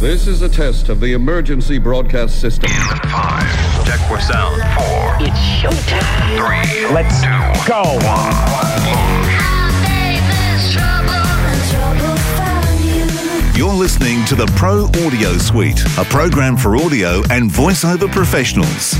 This is a test of the emergency broadcast system. In 5, check for sound. 4, it's showtime. 3, let's go. 1, oh, you're listening to the Pro Audio Suite, a program for audio and voiceover professionals.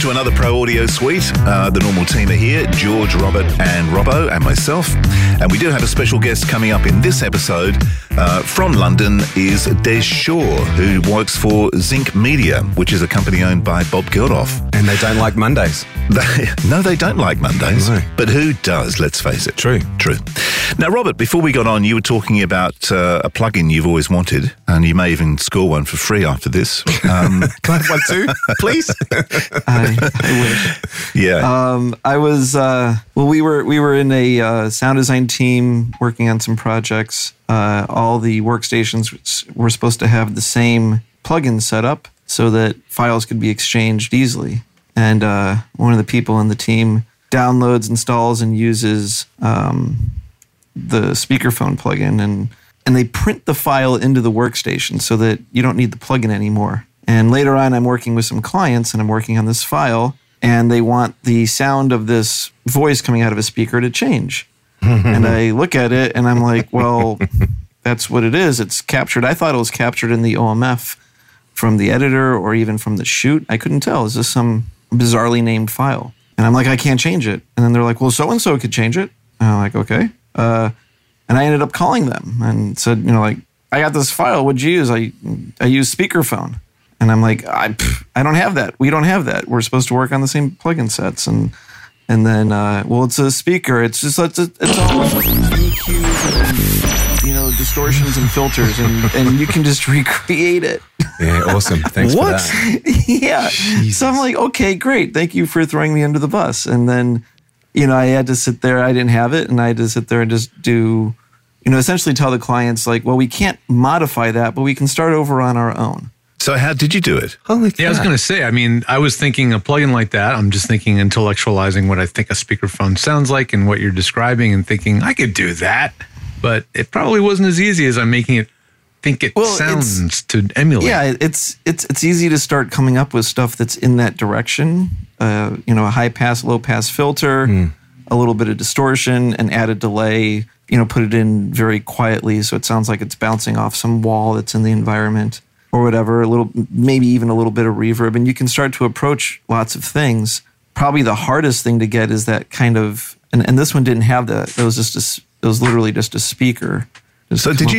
To another Pro Audio Suite. The normal team are here, George, Robert and Robbo and myself. And we do have a special guest coming up in this episode. From London is Des Shaw, who works for Zinc Media, which is a company owned by Bob Geldof. And they don't like Mondays. No, they don't like Mondays. No. But who does, let's face it. True. Now, Robert, before we got on, you were talking about a plug-in you've always wanted, and you may even score one for free after this. Can I have one too, please? I wish. Yeah. I was, we were in a sound design team working on some projects. All the workstations were supposed to have the same plugin set up so that files could be exchanged easily. And one of the people in the team downloads, installs, and uses the speakerphone plugin. And they print the file into the workstation so that you don't need the plugin anymore. And later on, I'm working with some clients, and I'm working on this file, and they want the sound of this voice coming out of a speaker to change. And I look at it, and I'm like, well, that's what it is. It's captured. I thought it was captured in the OMF from the editor or even from the shoot. I couldn't tell. Is this some bizarrely named file? And I'm like, I can't change it. And then they're like, well, so-and-so could change it. And I'm like, okay. And I ended up calling them and said, I got this file. What'd you use? I used speakerphone. And I'm like, I don't have that. We don't have that. We're supposed to work on the same plugin sets. And then, it's a speaker. It's just, it's all EQs and, distortions and filters, and you can just recreate it. Yeah, awesome. Thanks for that. Yeah. Jesus. So I'm like, okay, great. Thank you for throwing me under the bus. And then, I had to sit there. I didn't have it, and I had to sit there and just do, essentially tell the clients, like, well, we can't modify that, but we can start over on our own. So how did you do it? Holy cow. Yeah, I was going to say, I was thinking a plugin like that. I'm just thinking intellectualizing what I think a speakerphone sounds like and what you're describing and thinking, I could do that. But it probably wasn't as easy as I'm making it think it sounds to emulate. Yeah, it's easy to start coming up with stuff that's in that direction. A high pass, low pass filter, a little bit of distortion, an added delay, put it in very quietly so it sounds like it's bouncing off some wall that's in the environment. Or whatever, maybe even a little bit of reverb, and you can start to approach lots of things. Probably the hardest thing to get is that kind of, and this one didn't have that. It was literally just a speaker. So did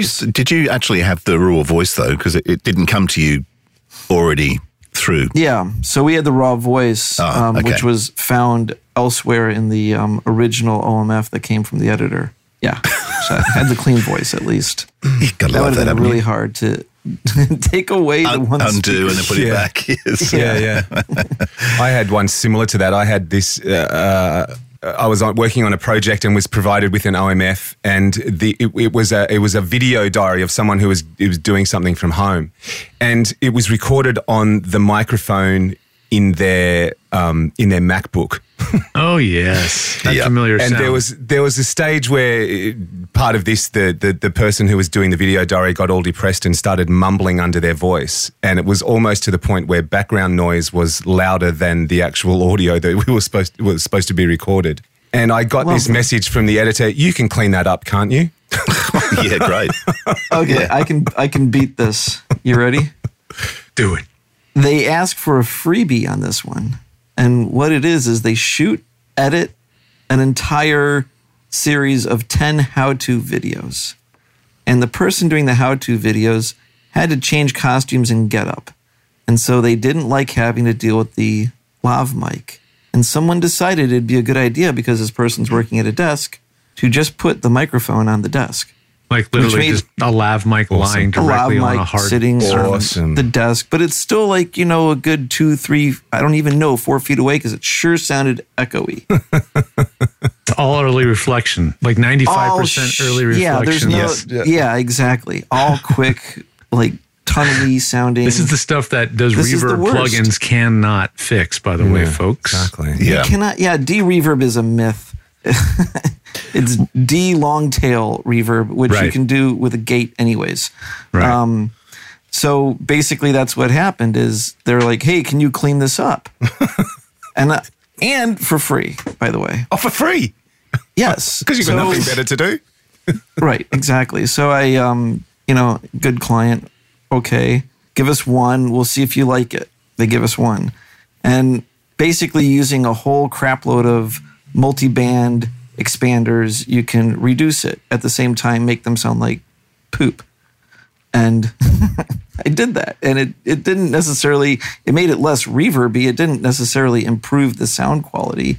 you actually have the raw voice though? Because it didn't come to you already through. Yeah, so we had the raw voice, which was found elsewhere in the original OMF that came from the editor. Yeah, so I had the clean voice at least. You gotta that would have been really hard to. Take away the one undo speaker. And then put it back. Yes. Yeah. I had one similar to that. I had this. I was working on a project and was provided with an OMF, and it was a video diary of someone who was doing something from home, and it was recorded on the microphone in their MacBook. Oh yes, that's familiar. And sound. there was a stage where part of this, the person who was doing the video diary got all depressed and started mumbling under their voice, and it was almost to the point where background noise was louder than the actual audio that was supposed to be recorded. And I got this message from the editor: "You can clean that up, can't you?" Yeah, great. Okay, I can beat this. You ready? Do it. They ask for a freebie on this one. And what it is they shoot, edit an entire series of 10 how-to videos. And the person doing the how-to videos had to change costumes and get-up. And so they didn't like having to deal with the lav mic. And someone decided it'd be a good idea, because this person's working at a desk, to just put the microphone on the desk. Like literally just a lav mic lying directly on a hard sitting on the desk. But it's still like, you know, a good 4 feet away because it sure sounded echoey. It's all early reflection, like 95% early reflection. Yeah, there's no, yeah, exactly. All quick, like tunnely sounding. This is the stuff that those reverb plugins cannot fix, by the way, folks. Exactly. Yeah. You cannot, de-reverb is a myth. It's D long tail reverb, which you can do with a gate anyways. Right. So basically that's what happened is they're like, hey, can you clean this up? and for free, by the way. Oh, for free? Yes. Because you've got nothing better to do. Right, exactly. So I, good client, okay, give us one. We'll see if you like it. They give us one. And basically using a whole crapload of multi-band expanders, you can reduce it at the same time, make them sound like poop. And I did that. And it didn't necessarily, it made it less reverby. It didn't necessarily improve the sound quality.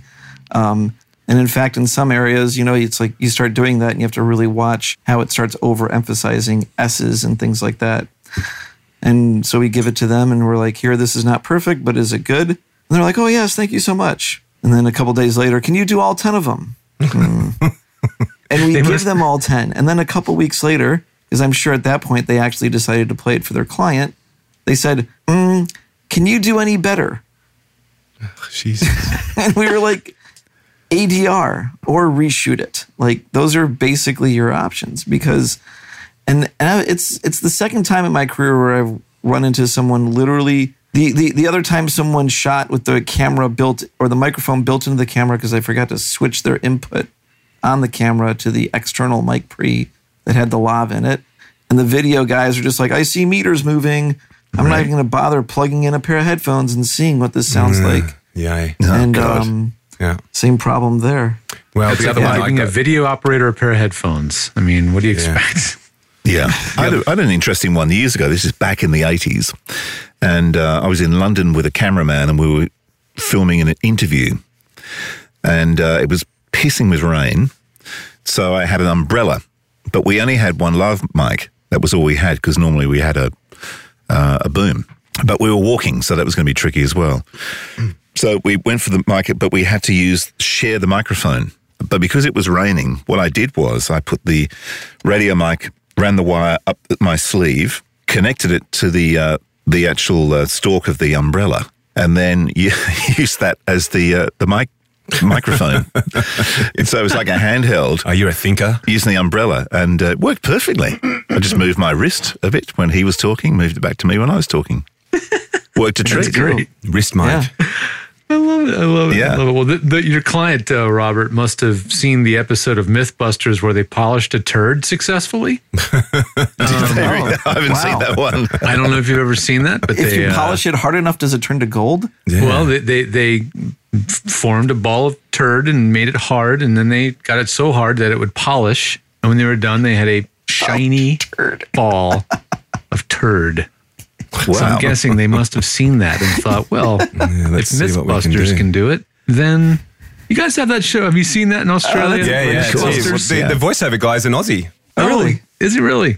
And in fact, in some areas, you know, it's like you start doing that and you have to really watch how it starts overemphasizing S's and things like that. And so we give it to them and we're like, here, this is not perfect, but is it good? And they're like, oh yes, thank you so much. And then a couple days later, can you do all 10 of them? And we give them all 10. And then a couple weeks later, because I'm sure at that point they actually decided to play it for their client, they said, can you do any better? Oh, Jesus. And we were like, ADR or reshoot it. Like, those are basically your options. Because, and it's the second time in my career where I've run into someone literally... The other time someone shot with the camera built or the microphone built into the camera because they forgot to switch their input on the camera to the external mic pre that had the lav in it. And the video guys are just like, I see meters moving. I'm not even going to bother plugging in a pair of headphones and seeing what this sounds like. Yeah. Same problem there. Well, it's the other one, like a video operator, a pair of headphones. I mean, what do you expect? Yeah. I had an interesting one years ago. This is back in the 80s. And I was in London with a cameraman and we were filming an interview. And it was pissing with rain. So I had an umbrella. But we only had one lav mic. That was all we had because normally we had a boom. But we were walking, so that was going to be tricky as well. So we went for the mic, but we had to share the microphone. But because it was raining, what I did was I put the radio mic... ran the wire up my sleeve, connected it to the actual stalk of the umbrella, and then used that as the microphone. And so it was like a handheld. Are you a thinker? Using the umbrella, and it worked perfectly. I just moved my wrist a bit when he was talking, moved it back to me when I was talking. Worked a treat. Great. Wrist mic. Yeah. I love it. Yeah. I love it. Well, your client, Robert, must have seen the episode of Mythbusters where they polished a turd successfully. I haven't seen that one. I don't know if you've ever seen that. But if you polish it hard enough, does it turn to gold? Yeah. Well, they formed a ball of turd and made it hard, and then they got it so hard that it would polish. And when they were done, they had a shiny ball of turd. Wow. So I'm guessing they must have seen that and thought, well, if Mythbusters can do it, then you guys have that show. Have you seen that in Australia? The voiceover guy is an Aussie. Oh, really? Is he really?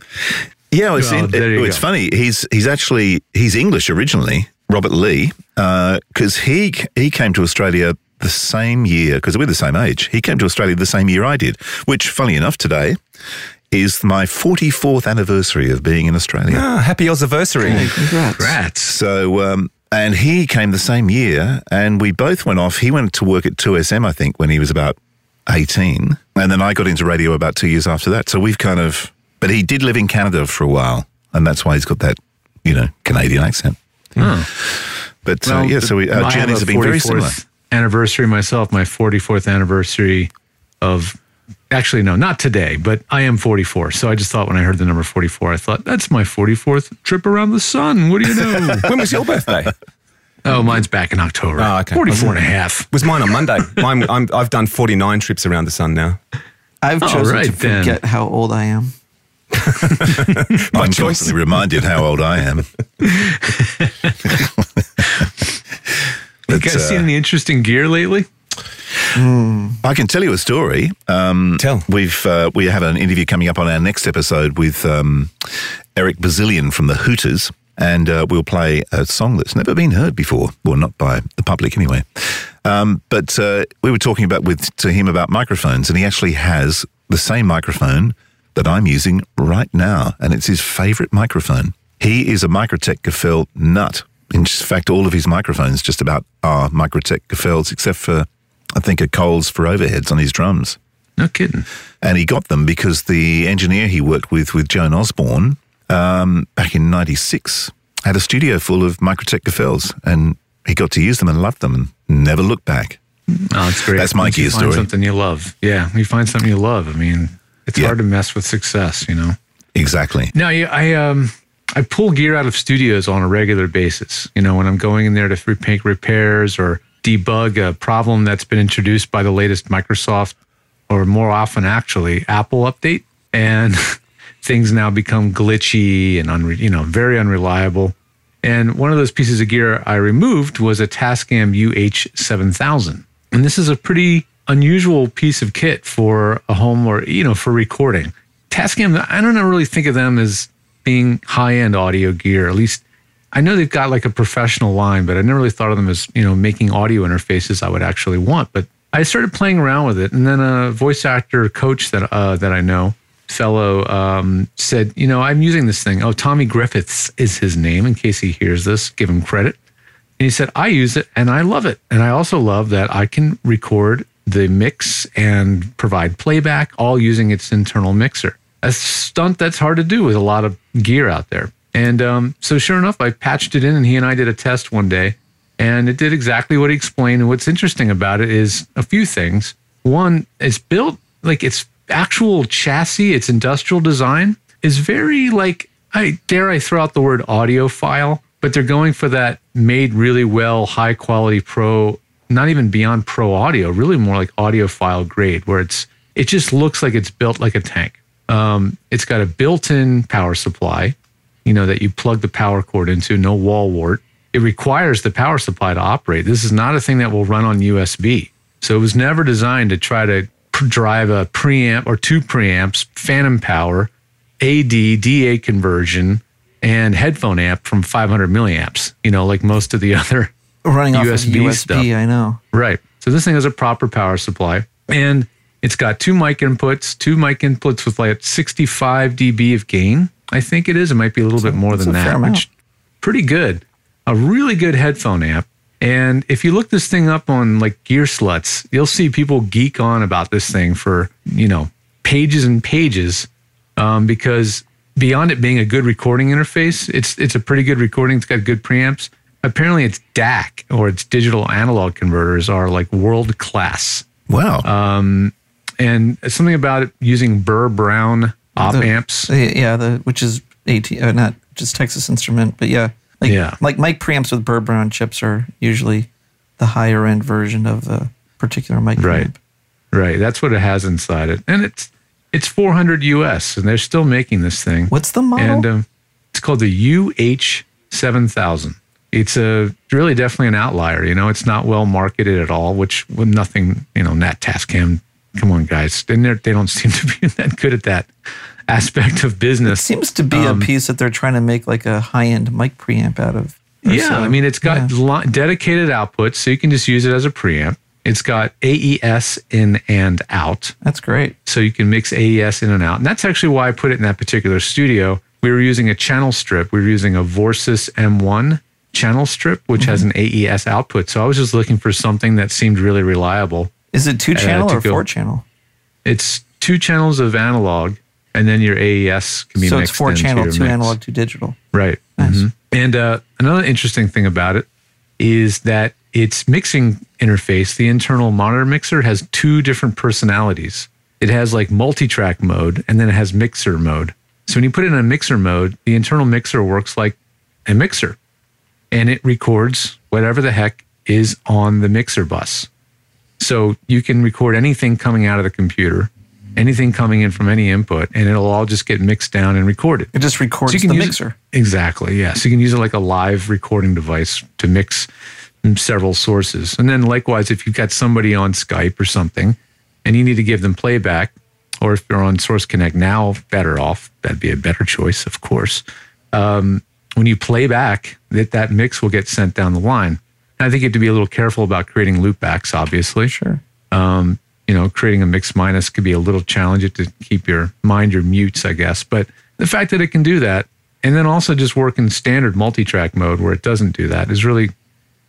Yeah, it's funny. He's English originally, Robert Lee, because he came to Australia the same year, because we're the same age. He came to Australia the same year I did, which, funny enough, today is my 44th anniversary of being in Australia. Ah, happy Oziversary. Hey, congrats. So, and he came the same year, and we both went off. He went to work at 2SM, I think, when he was about 18. And then I got into radio about 2 years after that. So we've but he did live in Canada for a while, and that's why he's got that, Canadian accent. Yeah. Huh. But, our journeys have been very similar. Anniversary myself, my 44th anniversary of... Actually, no, not today, but I am 44. So I just thought when I heard the number 44, I thought, that's my 44th trip around the sun. What do you know? When was your birthday? Oh, mine's back in October. Oh, okay. 44 and a half. Was mine on Monday. I've done 49 trips around the sun now. I've chosen to forget how old I am. I'm constantly reminded how old I am. You guys seen any interesting gear lately? I can tell you a story. Tell. We have an interview coming up on our next episode with Eric Bazilian from the Hooters, and we'll play a song that's never been heard before, well, not by the public anyway. But we were talking to him about microphones, and he actually has the same microphone that I'm using right now, and it's his favourite microphone. He is a Microtech Gefell nut. In fact, all of his microphones just about are Microtech Gefells, except for, I think, a Coles for overheads on his drums. No kidding. And he got them because the engineer he worked with Joan Osborne, back in 96, had a studio full of Microtech Gefells, and he got to use them and loved them and never looked back. Oh, it's great. That's my gear story. You find something you love. Yeah, you find something you love. I mean, it's hard to mess with success, you know? Exactly. No, I pull gear out of studios on a regular basis. You know, when I'm going in there to make repairs or debug a problem that's been introduced by the latest Microsoft, or more often actually, Apple update. And things now become glitchy and very unreliable. And one of those pieces of gear I removed was a Tascam UH7000. And this is a pretty unusual piece of kit for a home or, for recording. Tascam, I don't really think of them as being high-end audio gear. At least I know they've got like a professional line, but I never really thought of them as, making audio interfaces I would actually want. But I started playing around with it. And then a voice actor coach that I know, fellow, said, I'm using this thing. Oh, Tommy Griffiths is his name, in case he hears this, give him credit. And he said, I use it and I love it. And I also love that I can record the mix and provide playback, all using its internal mixer. A stunt that's hard to do with a lot of gear out there. And so sure enough, I patched it in, and he and I did a test one day, and it did exactly what he explained. And what's interesting about it is a few things. One, it's built like its actual chassis, its industrial design is very like, I throw out the word audiophile, but they're going for that made really well, high quality pro, not even beyond pro audio, really more like audiophile grade, where it just looks like it's built like a tank. It's got a built-in power supply, that you plug the power cord into, no wall wart. It requires the power supply to operate. This is not a thing that will run on USB. So it was never designed to try to drive a preamp or two preamps, phantom power, AD, DA conversion, and headphone amp from 500 milliamps, like most of the other running USB off of stuff. I know. Right. So this thing has a proper power supply. And it's got two mic inputs with like 65 dB of gain. I think it is. It might be a little bit more than that, which pretty good. A really good headphone amp. And if you look this thing up on like Gear Sluts, you'll see people geek on about this thing for, pages and pages, because beyond it being a good recording interface, it's a pretty good recording. It's got good preamps. Apparently its DAC, or its digital analog converters, are like world class. Wow. And something about it using Burr Brown op amps. Which is AT, not just Texas Instrument, but yeah. Like mic preamps with Burr Brown chips are usually the higher end version of a particular mic preamp. Right. That's what it has inside it. And it's $400 US, and they're still making this thing. What's the model? And it's called the UH7000. It's really definitely an outlier. It's not well marketed at all, which with nothing, Nat Tascam. Come on, guys. They don't seem to be that good at that aspect of business. It seems to be a piece that they're trying to make like a high-end mic preamp out of. Yeah, so. I mean, it's got dedicated outputs, so you can just use it as a preamp. It's got AES in and out. That's great. So you can mix AES in and out. And that's actually why I put it in that particular studio. We were using a channel strip. We were using a Vorsys M1 channel strip, which has an AES output. So I was just looking for something that seemed really reliable. Is it two-channel or four-channel? It's two channels of analog, and then your AES can be mixed into your mix. So it's four-channel, two analog, two digital. Right. Nice. Mm-hmm. And another interesting thing about it is that its mixing interface, the internal monitor mixer, has two different personalities. It has like multi-track mode, and then it has mixer mode. So when you put it in a mixer mode, the internal mixer works like a mixer, and it records whatever the heck is on the mixer bus. So you can record anything coming out of the computer, anything coming in from any input, and it'll all just get mixed down and recorded. It just records the mixer. Exactly, yeah. So you can use it like a live recording device to mix several sources. And then likewise, if you've got somebody on Skype or something and you need to give them playback, or if you're on Source Connect now, better off. That'd be a better choice, of course. When you play back, that mix will get sent down the line. And I think you have to be a little careful about creating loopbacks, obviously. Sure. Creating a mix minus could be a little challenging to keep your mutes, I guess. But the fact that it can do that, and then also just work in standard multi-track mode where it doesn't do that is really,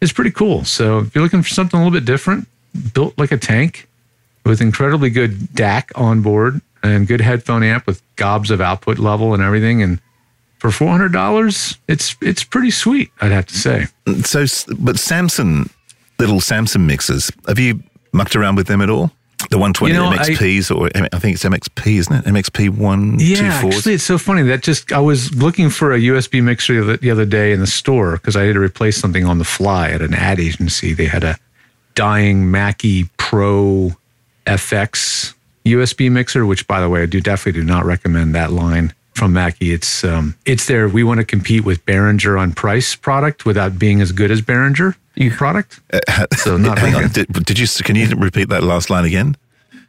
it's pretty cool. So if you're looking for something a little bit different, built like a tank with incredibly good DAC on board and good headphone amp with gobs of output level and everything, and for $400, it's pretty sweet, I'd have to say. So, but Samson, little Samson mixers, have you mucked around with them at all? The 120 MXPs, or I think it's MXP, isn't it? MXP 124s. Yeah, actually, it's so funny. I was looking for a USB mixer the other day in the store because I had to replace something on the fly at an ad agency. They had a dying Mackie Pro FX USB mixer, which, by the way, I definitely do not recommend that line from Mackie. It's there. We want to compete with Behringer on price product without being as good as Behringer. Your product. So not Can you repeat that last line again?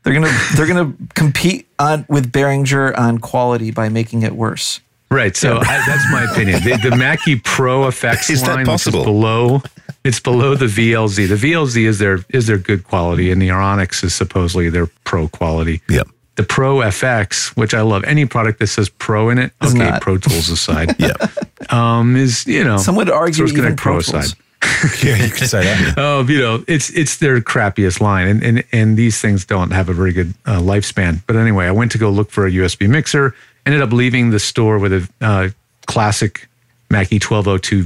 They're gonna compete with Behringer on quality by making it worse. Right. So that's my opinion. The Mackie Pro FX line is below. It's below the VLZ. The VLZ is their good quality, and the Onyx is supposedly their pro quality. Yep. The Pro FX, which I love, any product that says Pro in it. It's okay, not. Pro Tools aside. Yeah. Some would argue even Pro Tools. Aside. Yeah, you could say that. It's their crappiest line, and these things don't have a very good lifespan. But anyway, I went to go look for a USB mixer. Ended up leaving the store with a classic Mackie 1202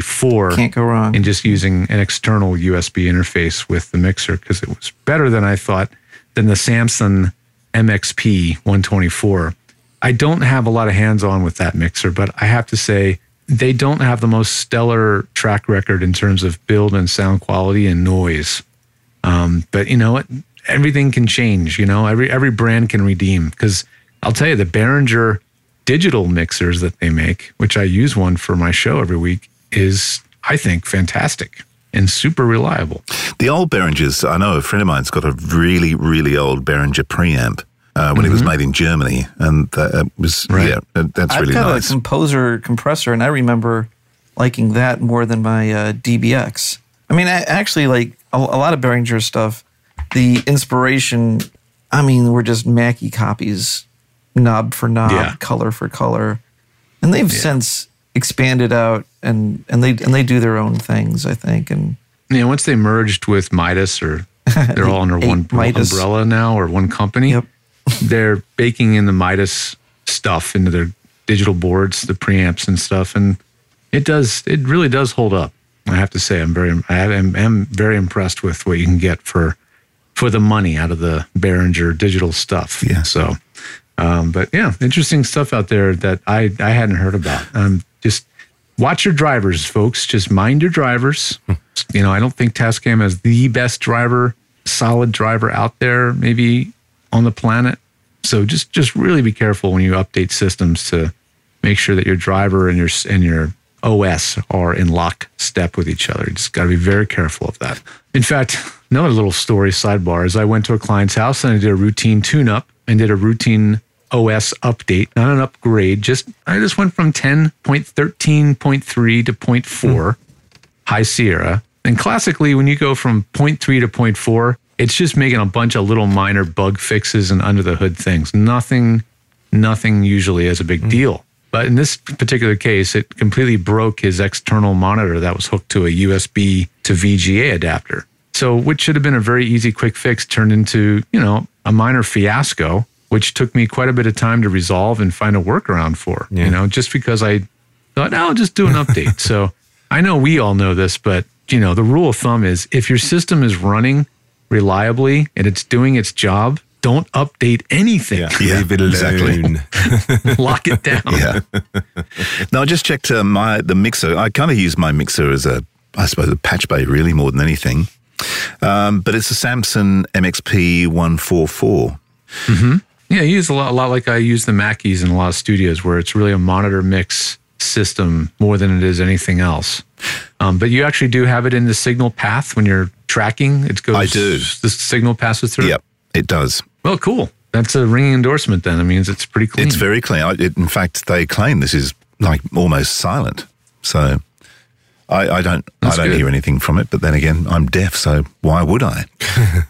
VLZ4. Can't go wrong. And just using an external USB interface with the mixer because it was better than I thought than the Samson MXP 124. I don't have a lot of hands-on with that mixer, but I have to say, they don't have the most stellar track record in terms of build and sound quality and noise. But you know what? Everything can change. Every brand can redeem. Because I'll tell you, the Behringer digital mixers that they make, which I use one for my show every week, is, I think, fantastic and super reliable. The old Behringers, I know a friend of mine's got a really, really old Behringer preamp. When it was made in Germany, and that was right. Yeah, that's really nice. I've got a Composer compressor, and I remember liking that more than my DBX. I mean, actually, like a lot of Behringer stuff, the inspiration, I mean, were just Mackie copies, knob for knob, color for color, and they've since expanded out, and they do their own things, I think. And once they merged with Midas, or they're all under one umbrella now, or one company. Yep. They're baking in the Midas stuff into their digital boards, the preamps and stuff, and it really does hold up. I have to say, I am very impressed with what you can get for the money out of the Behringer digital stuff. Yeah. So, interesting stuff out there that I hadn't heard about. Just watch your drivers, folks. Just mind your drivers. I don't think Tascam has the best solid driver out there. Maybe. On the planet. So just really be careful when you update systems to make sure that your driver and your OS are in lockstep with each other. You just got to be very careful of that. In fact, another little story sidebar is I went to a client's house and I did a routine tune-up and did a routine OS update, not an upgrade. I just went from 10.13.3 to 0.4 High Sierra. And classically, when you go from 0.3 to 0.4, it's just making a bunch of little minor bug fixes and under-the-hood things. Nothing usually is a big deal. But in this particular case, it completely broke his external monitor that was hooked to a USB to VGA adapter. So what should have been a very easy, quick fix turned into, a minor fiasco, which took me quite a bit of time to resolve and find a workaround for, just because I thought, I'll just do an update. So I know we all know this, but, the rule of thumb is if your system is running reliably and it's doing its job, don't update anything. Yeah, leave it alone. Lock it down. Yeah. Now I just checked the mixer. I kind of use my mixer as a patch bay really more than anything. But it's a Samson MXP 144. Yeah, you use a lot like I use the Mackies in a lot of studios where it's really a monitor mix system more than it is anything else. But you actually do have it in the signal path when you're tracking. It goes. I do. The signal passes through. Yep, it does. Well, cool. That's a ringing endorsement. Then it means it's pretty clean. It's very clean. In fact, they claim this is like almost silent. So I don't hear anything from it. But then again, I'm deaf, so why would I?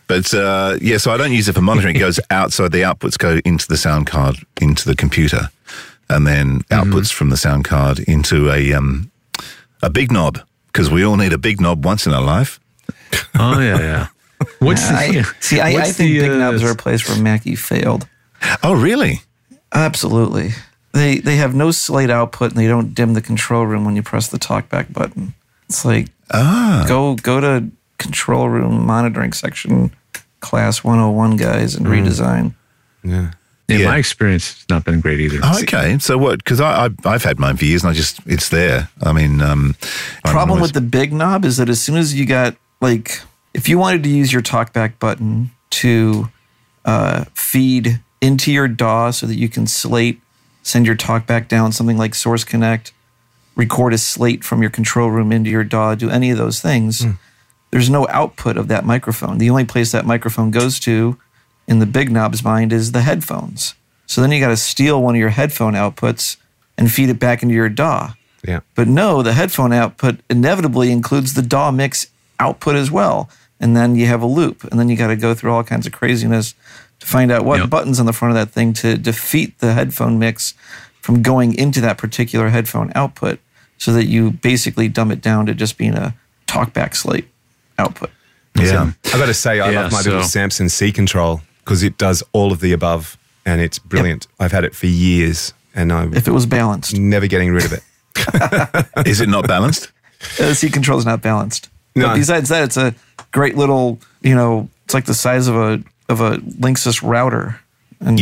But so I don't use it for monitoring. It goes outside. The outputs go into the sound card, into the computer, and then outputs from the sound card into a big knob, because we all need a big knob once in our life. Oh yeah. I think big knobs are a place where Mackie failed. Oh really? Absolutely. They have no slate output, and they don't dim the control room when you press the talkback button. It's like go to control room monitoring section, class 101 guys, and redesign. Yeah. In my experience, it's not been great either. Oh, okay, so what? Because I've had mine for years, and it's there. I mean, problem with the big knob is that as soon as you got if you wanted to use your talkback button to feed into your DAW so that you can slate, send your talkback down, something like Source Connect, record a slate from your control room into your DAW, do any of those things, there's no output of that microphone. The only place that microphone goes to, in the big knob's mind, is the headphones. So then you got to steal one of your headphone outputs and feed it back into your DAW. Yeah. But no, the headphone output inevitably includes the DAW mix output as well. And then you have a loop. And then you got to go through all kinds of craziness to find out what buttons on the front of that thing to defeat the headphone mix from going into that particular headphone output, so that you basically dumb it down to just being a talkback slate output. Yeah. So, I got to say, I love my little Samson C Control, because it does all of the above, and it's brilliant. Yep. I've had it for years, and if it was balanced, never getting rid of it. Is it not balanced? C Control is not balanced. No. But besides that, it's a great little, it's like the size of a Linksys router. And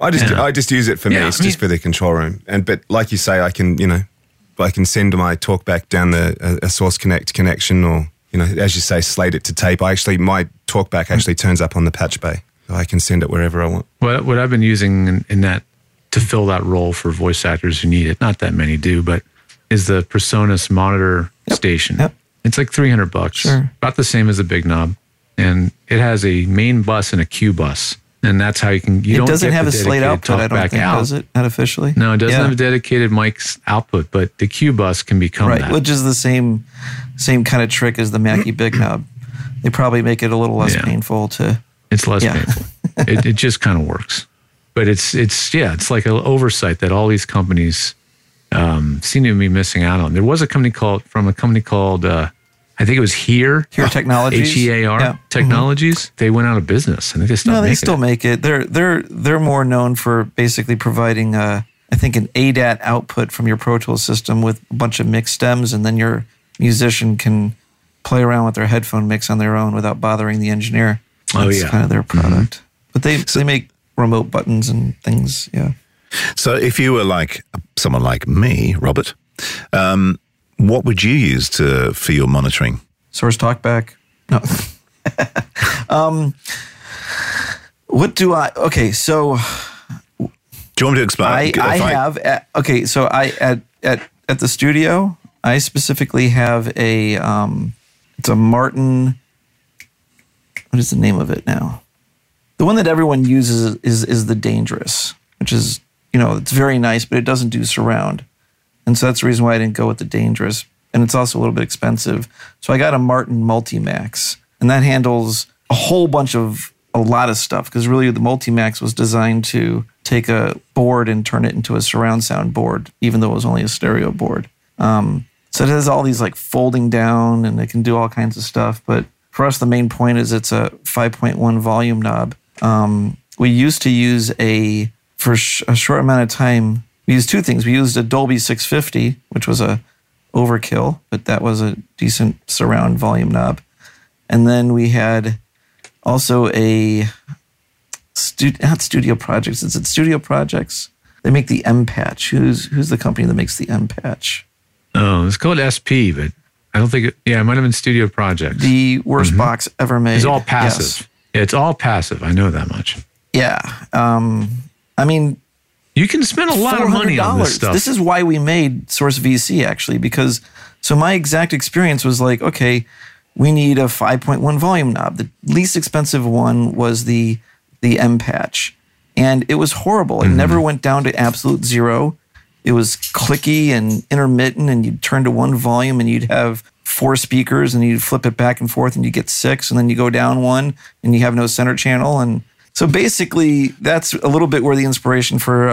I just use it for me. It's just for the control room. But like you say, I can send my talkback down the a Source Connect connection, or as you say, slate it to tape. My talkback actually turns up on the patch bay. So I can send it wherever I want. What I've been using in that to fill that role for voice actors who need it, not that many do, but is the Presonus monitor station. Yep. It's like $300, sure. About the same as the big knob, and it has a main bus and a queue bus, and that's how you can. You it don't doesn't get have a slate output. I don't think out. Does it not officially? No, it doesn't have a dedicated mic's output, but the queue bus can become that, which is the same kind of trick as the Mackie big knob. They probably make it a little less painful to. It's less painful. It just kind of works. But it's like an oversight that all these companies seem to be missing out on. There was a company called I think it was Hear Technologies. H-E-A-R Technologies. Mm-hmm. They went out of business, and they just make it. They're more known for basically providing an ADAT output from your Pro Tools system with a bunch of mix stems, and then your musician can play around with their headphone mix on their own without bothering the engineer. That's kind of their product. Mm-hmm. But they make remote buttons and things, So if you were like someone like me, Robert, what would you use for your monitoring? Source Talkback. No. Do you want me to explain? At the studio, I specifically have a, it's a Martin... What is the name of it now? The one that everyone uses is the Dangerous, which is, it's very nice, but it doesn't do surround. And so that's the reason why I didn't go with the Dangerous. And it's also a little bit expensive. So I got a Martin Multimax, and that handles a lot of stuff, because really the Multimax was designed to take a board and turn it into a surround sound board, even though it was only a stereo board. So it has all these folding down, and it can do all kinds of stuff, but for us, the main point is it's a 5.1 volume knob. We used to use for a short amount of time, we used two things. We used a Dolby 650, which was a overkill, but that was a decent surround volume knob. And then we had also a, not Studio Projects, is it Studio Projects? They make the M-Patch. Who's the company that makes the M-Patch? Oh, it's called SP, but... I don't think it might have been Studio Projects. The worst box ever made. It's all passive. Yes. It's all passive. I know that much. Yeah. I mean, You can spend a lot of money on this stuff. This is why we made Source VC, actually, because so my exact experience was like, okay, we need a 5.1 volume knob. The least expensive one was the M patch, and it was horrible. It never went down to absolute zero. It was clicky and intermittent, and you'd turn to one volume and you'd have four speakers, and you'd flip it back and forth, and you get six, and then you go down one, and you have no center channel. And so basically, that's a little bit where the inspiration for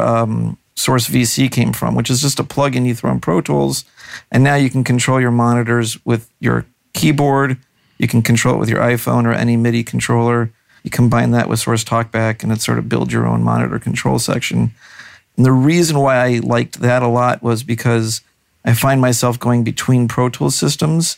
Source VC came from, which is just a plug-in you throw in Pro Tools, and now you can control your monitors with your keyboard. You can control it with your iPhone or any MIDI controller. You combine that with Source TalkBack, and it sort of builds your own monitor control section. And the reason why I liked that a lot was because I find myself going between Pro Tools systems,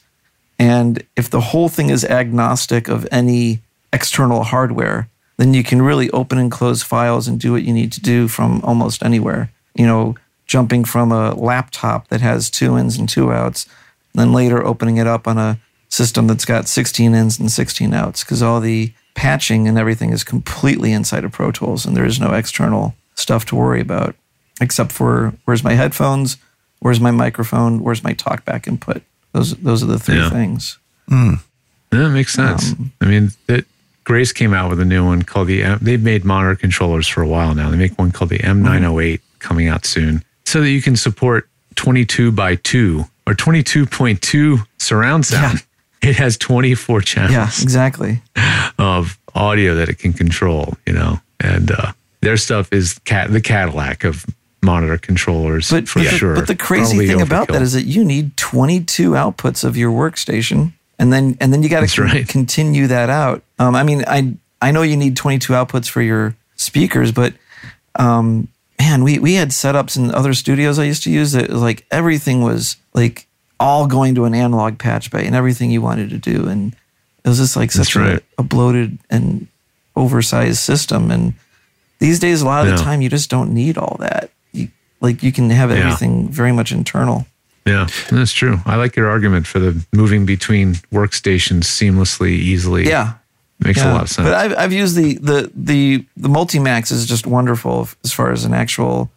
and if the whole thing is agnostic of any external hardware, then you can really open and close files and do what you need to do from almost anywhere. You know, jumping from a laptop that has 2 ins and 2 outs, and then later opening it up on a system that's got 16 ins and 16 outs, because all the patching and everything is completely inside of Pro Tools, and there is no external stuff to worry about, except for where's my headphones, where's my microphone, where's my talkback input. Those are the three things. That makes sense. I mean, Grace came out with a new one called the M. They've made monitor controllers for a while now. They make one called the M908 coming out soon, so that you can support 22x2 or 22.2 surround sound. Yeah. It has 24 channels. Yeah, exactly. Of audio that it can control, you know, and their stuff is the Cadillac of monitor controllers, but the crazy thing about that is that you need 22 outputs of your workstation, and then you got to continue that out. I mean, I know you need 22 outputs for your speakers, but man, we had setups in other studios I used to use that like everything was like all going to an analog patch bay and everything you wanted to do, and it was just like such a bloated and oversized system. And these days, a lot of the time, you just don't need all that. Like you can have everything very much internal. Yeah, that's true. I like your argument for the moving between workstations seamlessly, easily. Yeah, makes a lot of sense. But I've used the Multimax is just wonderful as far as an actual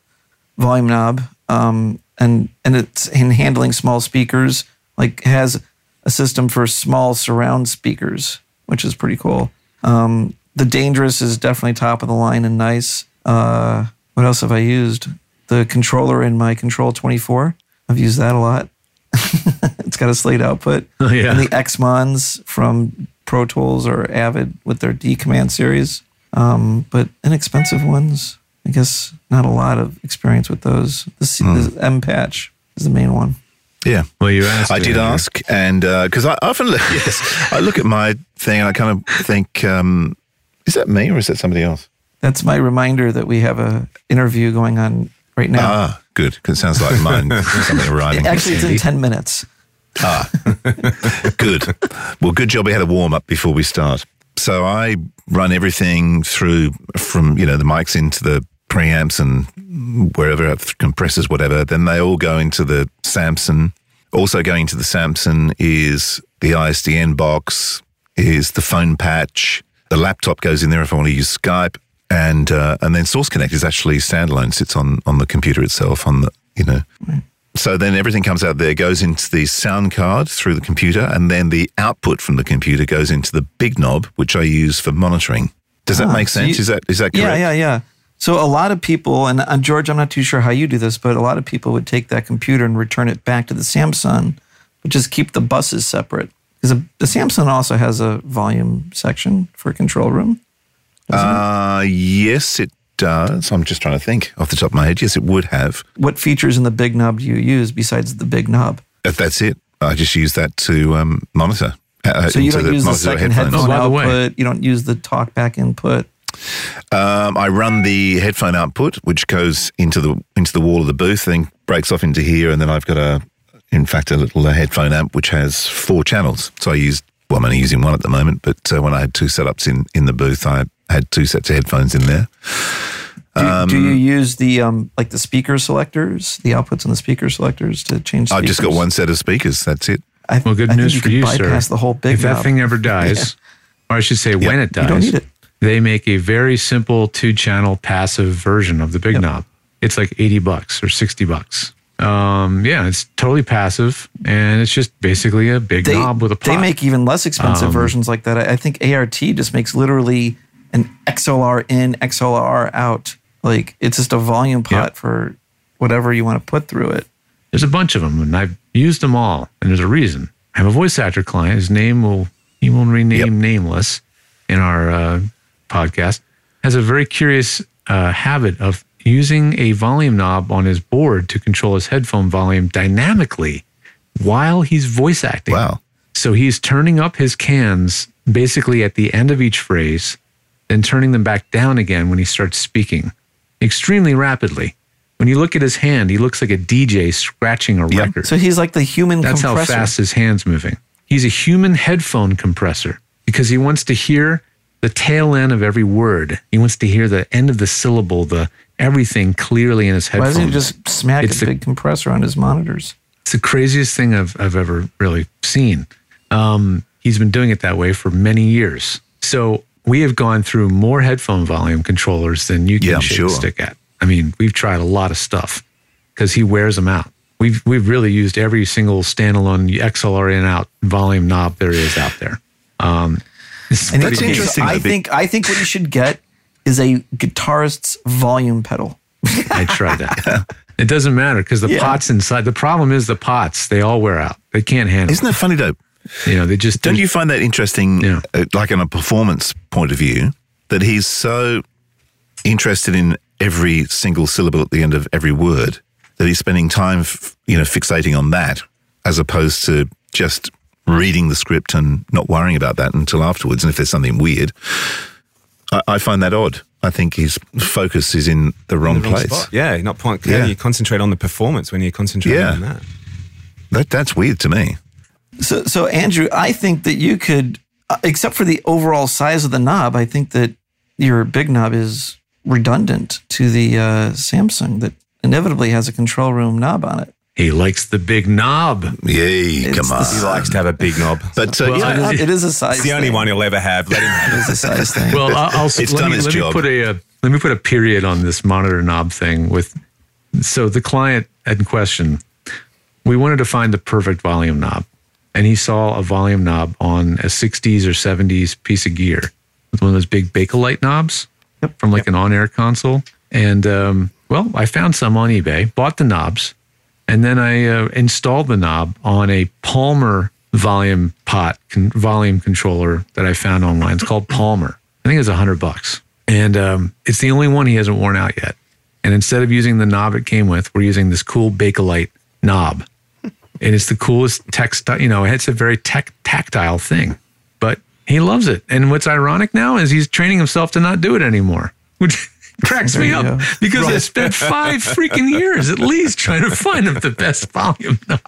volume knob, and it's in handling small speakers. Like it has a system for small surround speakers, which is pretty cool. The Dangerous is definitely top of the line and nice. What else have I used? The controller in my Control 24. I've used that a lot. It's got a slate output. Oh, yeah. And the Xmons from Pro Tools or Avid with their D command series. But inexpensive ones, I guess not a lot of experience with those. The M patch is the main one. Yeah. Well, you asked. I did ask. And because I often look, I look at my thing and I kind of think, is that me or is that somebody else? That's my reminder that we have an interview going on right now. Ah, good. Because it sounds like mine. Something arriving. Actually, it's in 10 minutes. Ah, good. Well, good job we had a warm-up before we start. So I run everything through from, you know, the mics into the preamps and wherever, compressors, whatever. Then they all go into the Samson. Also going to the Samson is the ISDN box, is the phone patch. The laptop goes in there if I want to use Skype. And then Source Connect is actually standalone, sits on the computer itself, on the, you know. Right. So then everything comes out there, goes into the sound card through the computer, and then the output from the computer goes into the big knob, which I use for monitoring. Does that make sense? Is that correct? Yeah. So a lot of people, and George, I'm not too sure how you do this, but a lot of people would take that computer and return it back to the Samsung, but just keep the buses separate. Because the Samsung also has a volume section for control room. Yes, it does. I'm just trying to think off the top of my head. Yes, it would have. What features in the big knob do you use besides the big knob? That's it. I just use that to monitor. So you don't use the second headphone output. You don't use the talkback input. I run the headphone output, which goes into the wall of the booth, then breaks off into here, and then I've got a little headphone amp which has 4 channels. So I use. Well, I'm only using one at the moment, but when I had 2 setups in the booth, I had 2 sets of headphones in there. Do you use the like the speaker selectors, the outputs on the speaker selectors to change? Speakers? I've just got one set of speakers. That's it. Well, good news for you, sir. The whole big if that thing ever dies, or I should say, when it dies, you don't need it. They make a very simple 2-channel passive version of the big knob. it's like $80 or $60. Yeah, it's totally passive, and it's just basically a big knob with a pot. They make even less expensive versions like that. I think ART just makes literally an XLR in, XLR out. Like, it's just a volume pot for whatever you want to put through it. There's a bunch of them, and I've used them all, and there's a reason. I have a voice actor client. His name will rename nameless in our podcast. Has a very curious habit of using a volume knob on his board to control his headphone volume dynamically while he's voice acting. Wow. So he's turning up his cans basically at the end of each phrase, then turning them back down again when he starts speaking extremely rapidly. When you look at his hand, he looks like a DJ scratching a record. So he's like the human compressor. That's how fast his hand's moving. He's a human headphone compressor because he wants to hear the tail end of every word. He wants to hear the end of the syllable, the everything clearly in his headphones. Why doesn't he just smack a big compressor on his monitors? It's the craziest thing I've ever really seen. He's been doing it that way for many years. So we have gone through more headphone volume controllers than you can stick at. I mean, we've tried a lot of stuff because he wears them out. We've really used every single standalone XLR in out volume knob there is out there. And it's interesting. I think what you should get is a guitarist's volume pedal. I tried that. It doesn't matter because the pots inside. The problem is the pots. They all wear out. They can't handle. Isn't that funny though? You know, they just don't. You find that interesting? Yeah. Like on a performance point of view, that he's so interested in every single syllable at the end of every word that he's spending time, fixating on that, as opposed to just reading the script and not worrying about that until afterwards. And if there's something weird, I find that odd. I think his focus is in the wrong place. Spot. Yeah, not point. Yeah. You concentrate on the performance when you concentrate on that. That's weird to me. So Andrew, I think that you could, except for the overall size of the knob, I think that your big knob is redundant to the Samsung that inevitably has a control room knob on it. He likes the big knob. Yay, come on. He likes to have a big knob. But it is a size thing. It's the only one he'll ever have. Let him have it. It is a size thing. Well, let me put a period on this monitor knob thing. So the client in question, we wanted to find the perfect volume knob. And he saw a volume knob on a 60s or 70s piece of gear with one of those big Bakelite knobs from an on-air console. And, I found some on eBay, bought the knobs. And then I installed the knob on a Palmer volume pot, volume controller that I found online. It's called Palmer. I think it's $100. And it's the only one he hasn't worn out yet. And instead of using the knob it came with, we're using this cool Bakelite knob. And it's the coolest textile, it's a very tactile thing. But he loves it. And what's ironic now is he's training himself to not do it anymore, which cracks me up because I spent 5 freaking years at least trying to find the best volume knob.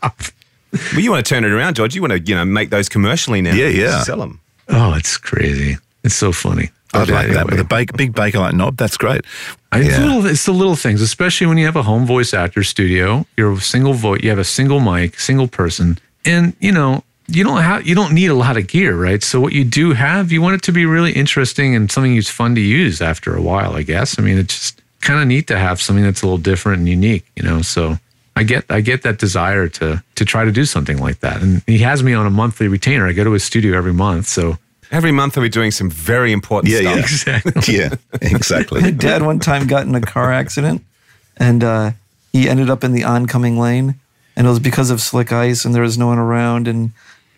Well, you want to turn it around, George. You want to, make those commercially now. Yeah. Sell them. Oh, it's crazy. It's so funny. I'd like that with a big Bakelite knob. That's great. It's the little things, especially when you have a home voice actor studio. You're a single voice. You have a single mic, single person, and you don't need a lot of gear, right? So what you do have, you want it to be really interesting and something that's fun to use after a while, I guess. I mean, it's just kind of neat to have something that's a little different and unique, So I get that desire to try to do something like that. And he has me on a monthly retainer. I go to his studio every month, so. Every month are we doing some very important stuff. Yeah, exactly. My dad one time got in a car accident and he ended up in the oncoming lane, and it was because of slick ice and there was no one around and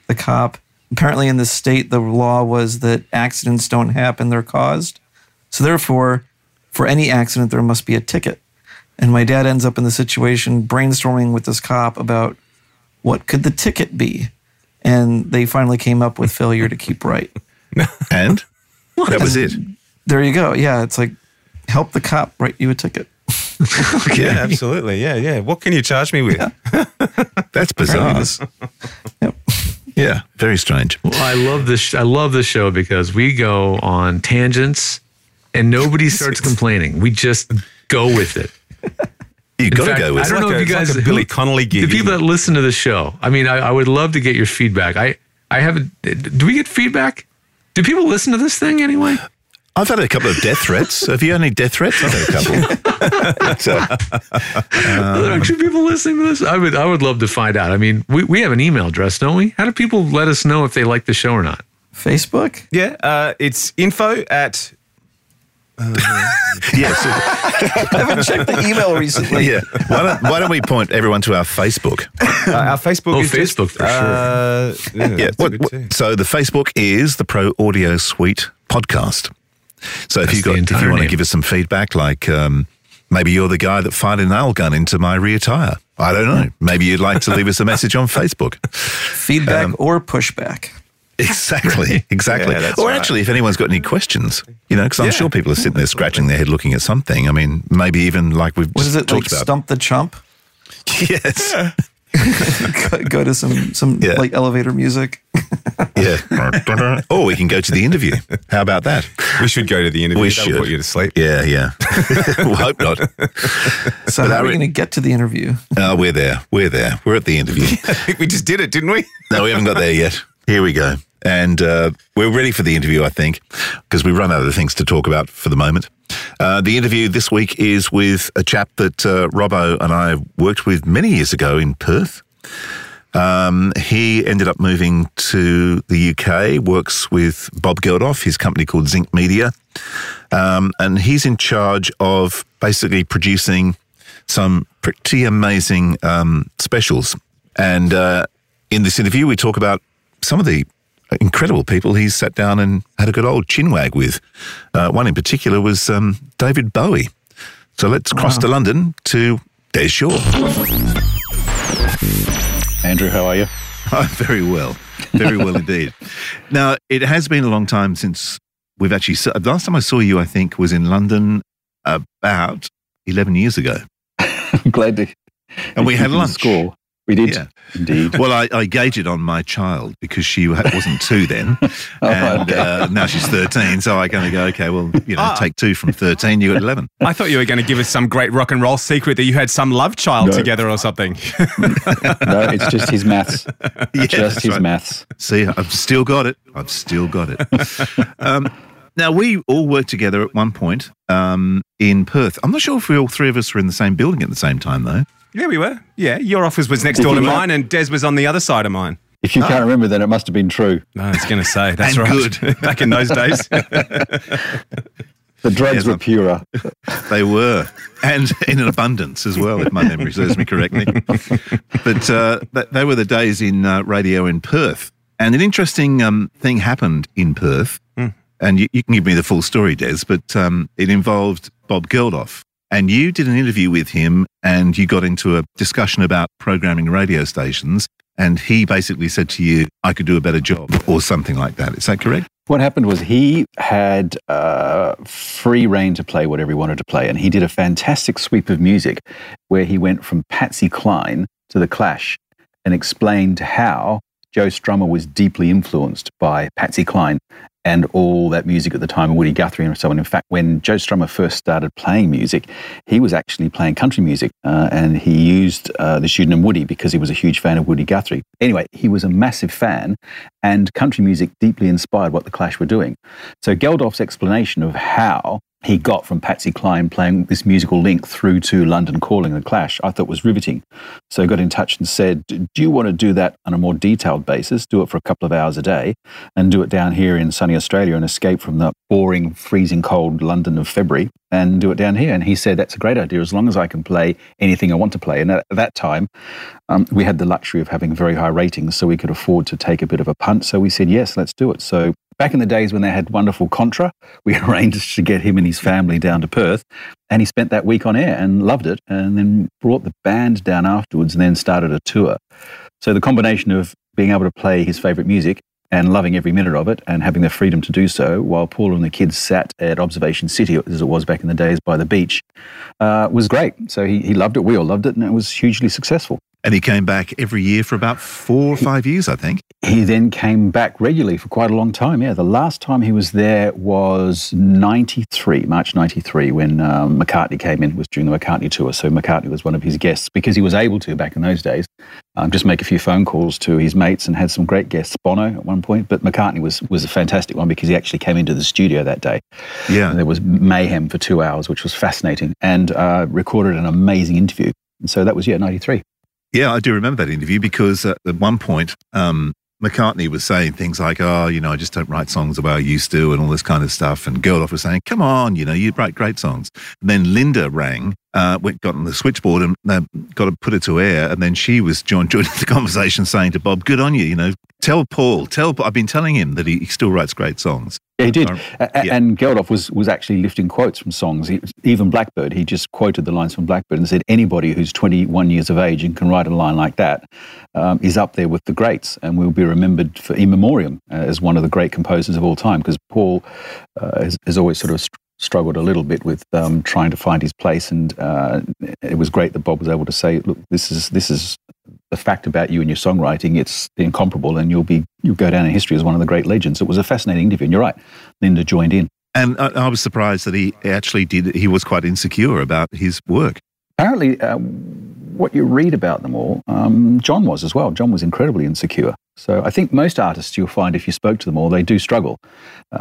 the cop. Apparently in this state, the law was that accidents don't happen, they're caused. So therefore, for any accident, there must be a ticket. And my dad ends up in the situation brainstorming with this cop about what could the ticket be? And they finally came up with failure to keep right. And? That was it. There you go. Yeah, it's like, help the cop write you a ticket. Okay. Yeah, absolutely. Yeah. What can you charge me with? Yeah. That's bizarre. Yep. Yeah, very strange. Well, I love this show because we go on tangents and nobody starts complaining. We just go with it. You got to go with it. I don't know if you guys, like Billy Connolly gig. The people that listen to the show, I mean, I would love to get your feedback. Do we get feedback? Do people listen to this thing anyway? I've had a couple of death threats. Have you had any death threats? I've had a couple. Are there actually people listening to this? I would love to find out. I mean, we have an email address, don't we? How do people let us know if they like the show or not? Facebook? Yeah. It's info at... yes. I haven't checked the email recently. Yeah. Why don't we point everyone to our Facebook? Our Facebook is Facebook just, for sure. Yeah. So the Facebook is the Pro Audio Suite Podcast. So if you want to give us some feedback, like maybe you're the guy that fired a nail gun into my rear tire. I don't know. Maybe you'd like to leave us a message on Facebook. Feedback or pushback. Exactly. Yeah, or actually, if anyone's got any questions, because I'm sure people are sitting there scratching their head looking at something. I mean, maybe even like we've what just is it, talked like about. Stump the Chump? Yes. Yeah. Go to some like elevator music. Yeah. Or we can go to the interview. How about that? We should go to the interview. We should. That'll put you to sleep. Yeah. Well, hope not. So how are we going to get to the interview? We're there. We're at the interview. I think we just did it, didn't we? No, we haven't got there yet. Here we go. And we're ready for the interview, I think, because we've run out of things to talk about for the moment. The interview this week is with a chap that Robbo and I worked with many years ago in Perth. He ended up moving to the UK, works with Bob Geldof, his company called Zinc Media. And he's in charge of basically producing some pretty amazing specials. And in this interview, we talk about some of the incredible people he's sat down and had a good old chinwag with. One in particular was David Bowie. So let's cross to London to Des Shore. Andrew, how are you? I'm very well. Very well indeed. Now, it has been a long time since we've actually... The last time I saw you, I think, was in London about 11 years ago. I'm glad to... And we had lunch. Score. We did, indeed. Well, I gauge it on my child because she wasn't 2 then, and now she's 13. So I kind of go, okay, well, take 2 from 13, you got 11. I thought you were going to give us some great rock and roll secret that you had some love child together or something. No, it's just his maths. Yeah, just his maths. See, I've still got it. Now, we all worked together at one point in Perth. I'm not sure if all three of us were in the same building at the same time, though. Yeah, we were. Yeah, your office was next door to mine and Des was on the other side of mine. If you can't remember, then it must have been true. No, I was going to say, that's and right. Good. Back in those days. The drugs were purer. They were. And in an abundance as well, if my memory serves me correctly. But they were the days in radio in Perth. And an interesting thing happened in Perth. Mm. And you can give me the full story, Des, but it involved Bob Geldof. And you did an interview with him and you got into a discussion about programming radio stations and he basically said to you, I could do a better job or something like that. Is that correct? What happened was he had free rein to play whatever he wanted to play and he did a fantastic sweep of music where he went from Patsy Cline to The Clash and explained how Joe Strummer was deeply influenced by Patsy Cline and all that music at the time, Woody Guthrie and so on. In fact, when Joe Strummer first started playing music, he was actually playing country music and he used the pseudonym Woody because he was a huge fan of Woody Guthrie. Anyway, he was a massive fan and country music deeply inspired what The Clash were doing. So Geldof's explanation of how he got from Patsy Cline playing this musical link through to London Calling and The Clash, I thought was riveting. So I got in touch and said, do you want to do that on a more detailed basis, do it for a couple of hours a day and do it down here in sunny Australia and escape from the boring, freezing cold London of February and do it down here? And he said, that's a great idea as long as I can play anything I want to play. And at that time, we had the luxury of having very high ratings, so we could afford to take a bit of a punt. So we said, yes, let's do it. So back in the days when they had wonderful Contra, we arranged to get him and his family down to Perth, and he spent that week on air and loved it, and then brought the band down afterwards and then started a tour. So the combination of being able to play his favourite music and loving every minute of it and having the freedom to do so while Paul and the kids sat at Observation City, as it was back in the days by the beach, was great. So he loved it, we all loved it, and it was hugely successful. And he came back every year for about 4 or 5 years, I think. He then came back regularly for quite a long time, yeah. The last time he was there was March 93, when McCartney came in. It was during the McCartney tour, so McCartney was one of his guests, because he was able to, back in those days, just make a few phone calls to his mates, and had some great guests, Bono at one point, but McCartney was a fantastic one, because he actually came into the studio that day. Yeah. And there was mayhem for 2 hours, which was fascinating, and recorded an amazing interview. And so that was, yeah, 93. Yeah, I do remember that interview, because at one point, McCartney was saying things like, oh, you know, I just don't write songs the way I used to, and all this kind of stuff. And Gerloff was saying, come on, you know, you write great songs. And then Linda rang, got on the switchboard and got to put it to air. And then she was joining the conversation, saying to Bob, good on you, you know, tell Paul, I've been telling him that he still writes great songs. Yeah, he did. And Geldof was actually lifting quotes from songs. Even Blackbird, he just quoted the lines from Blackbird and said, anybody who's 21 years of age and can write a line like that is up there with the greats, and will be remembered for in memoriam as one of the great composers of all time, because Paul has always sort of struggled a little bit with trying to find his place, and it was great that Bob was able to say, look, this is the fact about you and your songwriting, it's incomparable, and you'll go down in history as one of the great legends. It was a fascinating interview, and you're right, Linda joined in. And I was surprised that he was quite insecure about his work. Apparently, what you read about them all, John was as well. John was incredibly insecure. So I think most artists, you'll find, if you spoke to them all, they do struggle.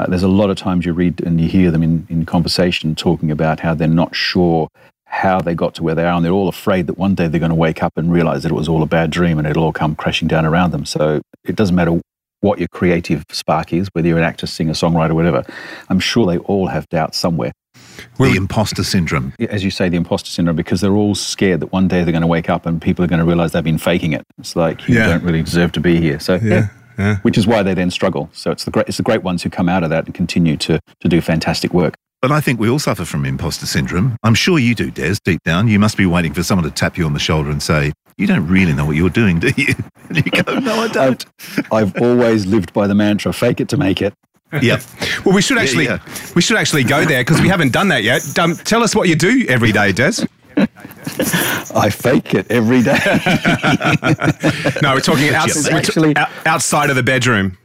There's a lot of times you read and you hear them in conversation talking about how they're not sure how they got to where they are, and they're all afraid that one day they're going to wake up and realize that it was all a bad dream and it'll all come crashing down around them. So it doesn't matter what your creative spark is, whether you're an actor, singer, songwriter, whatever. I'm sure they all have doubts somewhere. The imposter syndrome. As you say, the imposter syndrome, because they're all scared that one day they're going to wake up and people are going to realize they've been faking it. It's like, you don't really deserve to be here. So yeah. Which is why they then struggle. So it's the great ones who come out of that and continue to do fantastic work. But I think we all suffer from imposter syndrome. I'm sure you do, Des, deep down. You must be waiting for someone to tap you on the shoulder and say, you don't really know what you're doing, do you? And you go, no, I don't. I've always lived by the mantra, fake it to make it. Yeah. Well, we should actually go there, because we haven't done that yet. Tell us what you do every day, Des. I fake it every day. No, we're talking outside of the bedroom.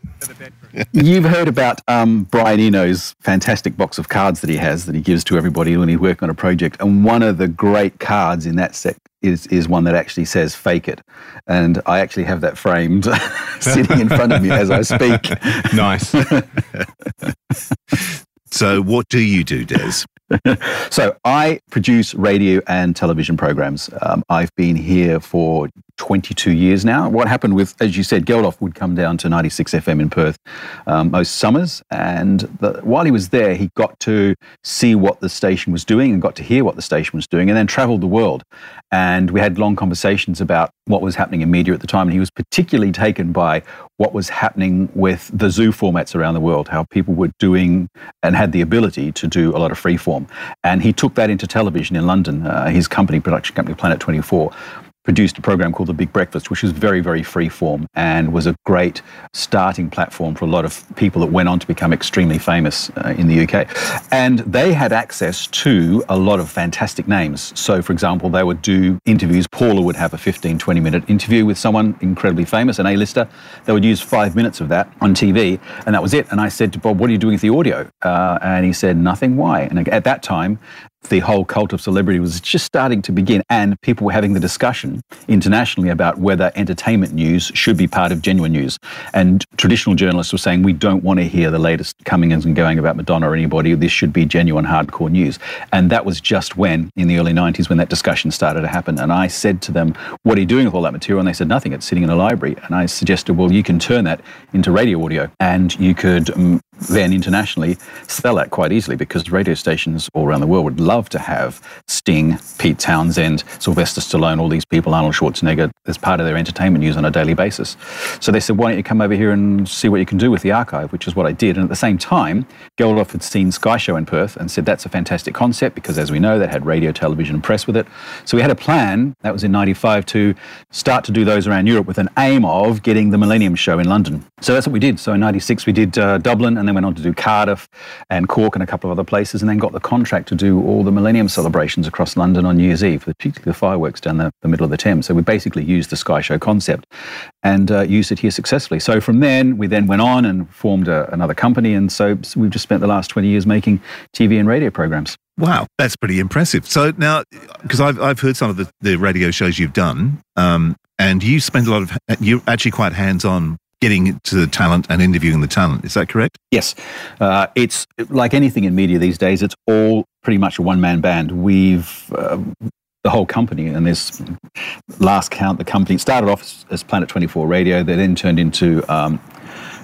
You've heard about Brian Eno's fantastic box of cards that he has, that he gives to everybody when he's working on a project. And one of the great cards in that set is one that actually says fake it. And I actually have that framed sitting in front of me as I speak. Nice. So what do you do, Des? So I produce radio and television programs. I've been here for 22 years now. What happened with, as you said, Geldof would come down to 96 FM in Perth most summers, and while he was there, he got to see what the station was doing and got to hear what the station was doing, and then travelled the world. And we had long conversations about what was happening in media at the time, and he was particularly taken by what was happening with the zoo formats around the world, how people were doing and had the ability to do a lot of freeform. And he took that into television in London. His company, production company Planet 24, produced a program called The Big Breakfast, which was very, very free form, and was a great starting platform for a lot of people that went on to become extremely famous in the UK. And they had access to a lot of fantastic names. So, for example, they would do interviews. Paula would have a 15, 20-minute interview with someone incredibly famous, an A-lister. They would use 5 minutes of that on TV, and that was it. And I said to Bob, what are you doing with the audio? And he said, nothing. Why? And at that time, the whole cult of celebrity was just starting to begin, and people were having the discussion internationally about whether entertainment news should be part of genuine news. And traditional journalists were saying, we don't want to hear the latest comings and going about Madonna or anybody. This should be genuine, hardcore news. And that was just when, in the early 90s, when that discussion started to happen. And I said to them, what are you doing with all that material? And they said, nothing. It's sitting in a library. And I suggested, well, you can turn that into radio audio, and you could then internationally sell that quite easily, because radio stations all around the world would love to have Sting, Pete Townsend, Sylvester Stallone, all these people, Arnold Schwarzenegger, as part of their entertainment news on a daily basis. So they said, why don't you come over here and see what you can do with the archive, which is what I did. And at the same time, Geldof had seen Sky Show in Perth and said, that's a fantastic concept, because as we know, that had radio, television and press with it. So we had a plan, that was in 95, to start to do those around Europe with an aim of getting the Millennium Show in London. So that's what we did. So in 96, we did Dublin, and then went on to do Cardiff and Cork and a couple of other places, and then got the contract to do all the Millennium celebrations across London on New Year's Eve, particularly the fireworks down the middle of the Thames. So we basically used the Sky Show concept and used it here successfully. So from then, we then went on and formed another company, and so we've just spent the last 20 years making TV and radio programs. Wow, that's pretty impressive. So now, because I've heard some of the radio shows you've done, and you spend a lot of, you're actually quite hands-on getting to the talent and interviewing the talent. Is that correct? Yes. It's like anything in media these days, it's all pretty much a one-man band. We've... the whole company, and this last count, the company started off as Planet 24 Radio, they then turned into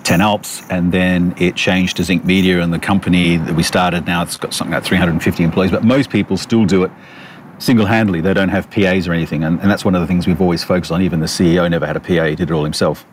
10 Alps, and then it changed to Zinc Media, and the company that we started now, it's got something like 350 employees, but most people still do it single-handedly. They don't have PAs or anything, and that's one of the things we've always focused on. Even the CEO never had a PA, he did it all himself.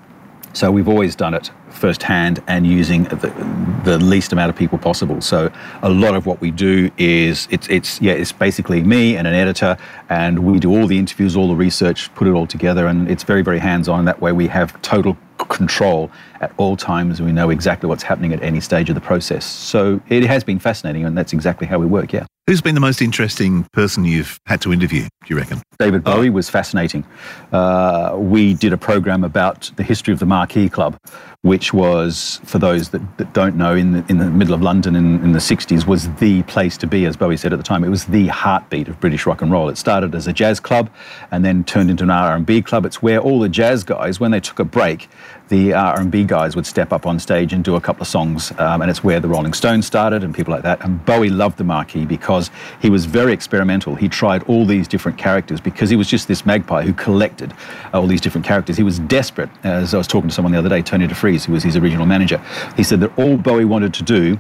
So we've always done it firsthand and using the least amount of people possible. So a lot of what we do is it's basically me and an editor, and we do all the interviews, all the research, put it all together, and it's very, very hands-on. That way we have total control at all times. We know exactly what's happening at any stage of the process. So it has been fascinating, and that's exactly how we work, yeah. Who's been the most interesting person you've had to interview, do you reckon? David Bowie was fascinating. We did a program about the history of the Marquee Club, which was, for those that don't know, in the middle of London in the 60s, was the place to be, as Bowie said at the time. It was the heartbeat of British rock and roll. It started as a jazz club and then turned into an R&B club. It's where all the jazz guys, when they took a break, the R&B guys would step up on stage and do a couple of songs, and it's where the Rolling Stones started and people like that. And Bowie loved the Marquee because he was very experimental. He tried all these different characters because he was just this magpie who collected all these different characters. He was desperate. As I was talking to someone the other day, Tony DeFries, who was his original manager, he said that all Bowie wanted to do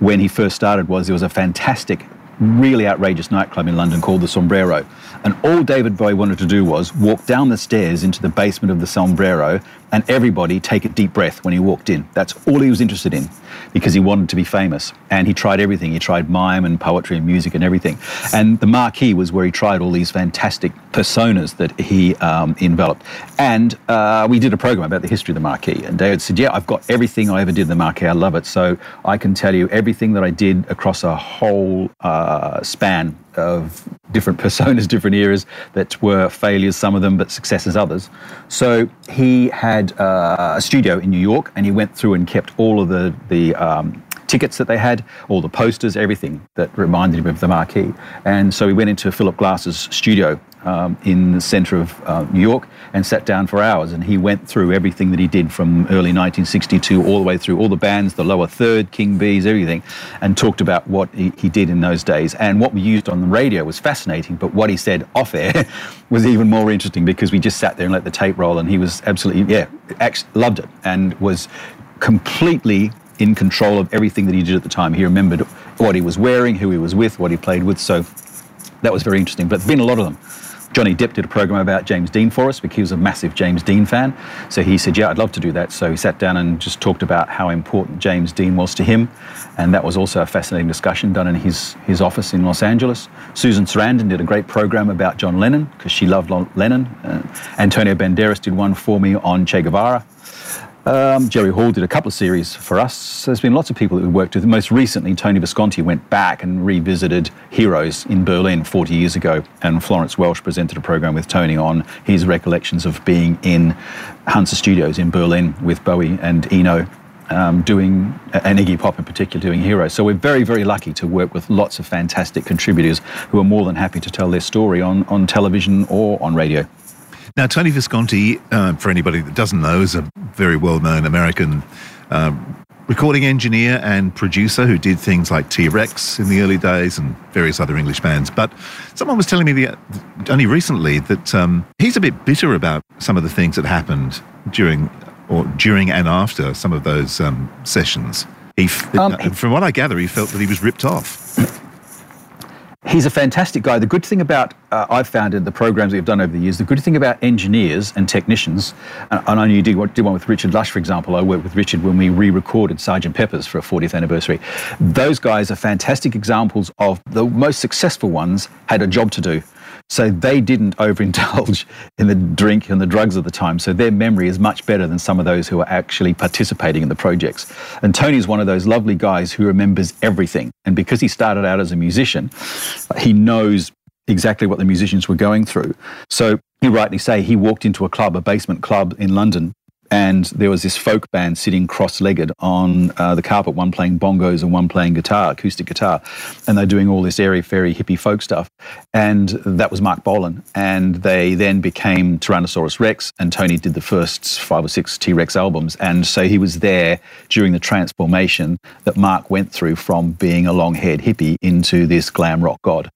when he first started was, there was a fantastic, really outrageous nightclub in London called the Sombrero. And all David Bowie wanted to do was walk down the stairs into the basement of the Sombrero and everybody take a deep breath when he walked in. That's all he was interested in, because he wanted to be famous. And he tried everything. He tried mime and poetry and music and everything. And the Marquee was where he tried all these fantastic personas that he enveloped. And we did a program about the history of the Marquee. And David said, yeah, I've got everything I ever did in the Marquee. I love it. So I can tell you everything that I did across a whole span of different personas, different eras that were failures, some of them, but successes, others. So he had a studio in New York, and he went through and kept all of the tickets that they had, all the posters, everything that reminded him of the Marquee. And so he went into Philip Glass's studio in the center of New York and sat down for hours, and he went through everything that he did from early 1962 all the way through, all the bands, the Lower Third, King Bees, everything, and talked about what he did in those days. And what we used on the radio was fascinating, but what he said off air was even more interesting, because we just sat there and let the tape roll, and he was absolutely, loved it, and was completely in control of everything that he did at the time. He remembered what he was wearing, who he was with, what he played with, so that was very interesting. But there's been a lot of them. Johnny Depp did a program about James Dean for us because he was a massive James Dean fan. So he said, yeah, I'd love to do that. So he sat down and just talked about how important James Dean was to him. And that was also a fascinating discussion done in his office in Los Angeles. Susan Sarandon did a great program about John Lennon because she loved Lennon. Antonio Banderas did one for me on Che Guevara. Jerry Hall did a couple of series for us. So there's been lots of people that we worked with. Most recently, Tony Visconti went back and revisited Heroes in Berlin 40 years ago, and Florence Welsh presented a program with Tony on his recollections of being in Hansa Studios in Berlin with Bowie and Eno, and Iggy Pop in particular, doing Heroes. So we're very, very lucky to work with lots of fantastic contributors who are more than happy to tell their story on television or on radio. Now, Tony Visconti, for anybody that doesn't know, is a very well-known American recording engineer and producer who did things like T-Rex in the early days and various other English bands. But someone was telling me only recently that he's a bit bitter about some of the things that happened during and after some of those sessions. From what I gather, he felt that he was ripped off. He's a fantastic guy. The good thing about, I've found in the programs we've done over the years, the good thing about engineers and technicians, and I knew you did one with Richard Lush, for example. I worked with Richard when we re-recorded Sgt. Pepper's for a 40th anniversary. Those guys are fantastic examples of the most successful ones had a job to do. So they didn't overindulge in the drink and the drugs of the time. So their memory is much better than some of those who are actually participating in the projects. And Tony's one of those lovely guys who remembers everything. And because he started out as a musician, he knows exactly what the musicians were going through. So you rightly say he walked into a club, a basement club in London, and there was this folk band sitting cross-legged on the carpet, one playing bongos and one playing guitar, acoustic guitar, and they're doing all this airy, fairy, hippie folk stuff. And that was Mark Bolan, and they then became Tyrannosaurus Rex, and Tony did the first 5 or 6 T-Rex albums. And so he was there during the transformation that Mark went through from being a long-haired hippie into this glam rock god.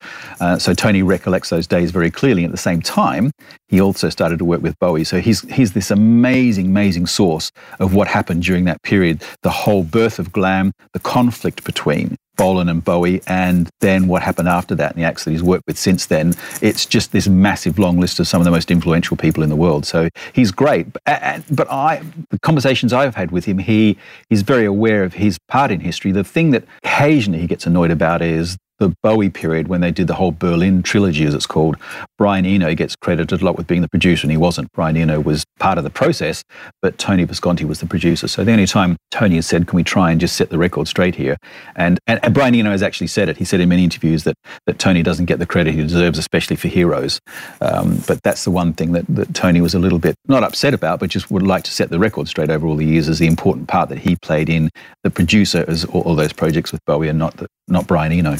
So Tony recollects those days very clearly. At the same time, he also started to work with Bowie. So he's this amazing source of what happened during that period, the whole birth of glam, the conflict between Bolan and Bowie, and then what happened after that and the acts that he's worked with since then. It's just this massive long list of some of the most influential people in the world. So he's great, but the conversations I've had with him, he's very aware of his part in history. The thing that occasionally he gets annoyed about is the Bowie period, when they did the whole Berlin trilogy, as it's called. Brian Eno gets credited a lot with being the producer, and he wasn't. Brian Eno was part of the process, but Tony Visconti was the producer. So the only time Tony has said, can we try and just set the record straight here? And Brian Eno has actually said it. He said in many interviews that Tony doesn't get the credit he deserves, especially for Heroes. But that's the one thing that Tony was a little bit, not upset about, but just would like to set the record straight over all the years as the important part that he played in the producer as all those projects with Bowie, and not Brian Eno.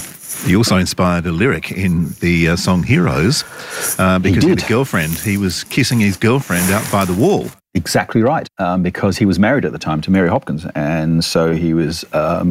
He also inspired a lyric in the song Heroes because he had a girlfriend. He was kissing his girlfriend out by the wall. Exactly right, because he was married at the time to Mary Hopkins, and so he was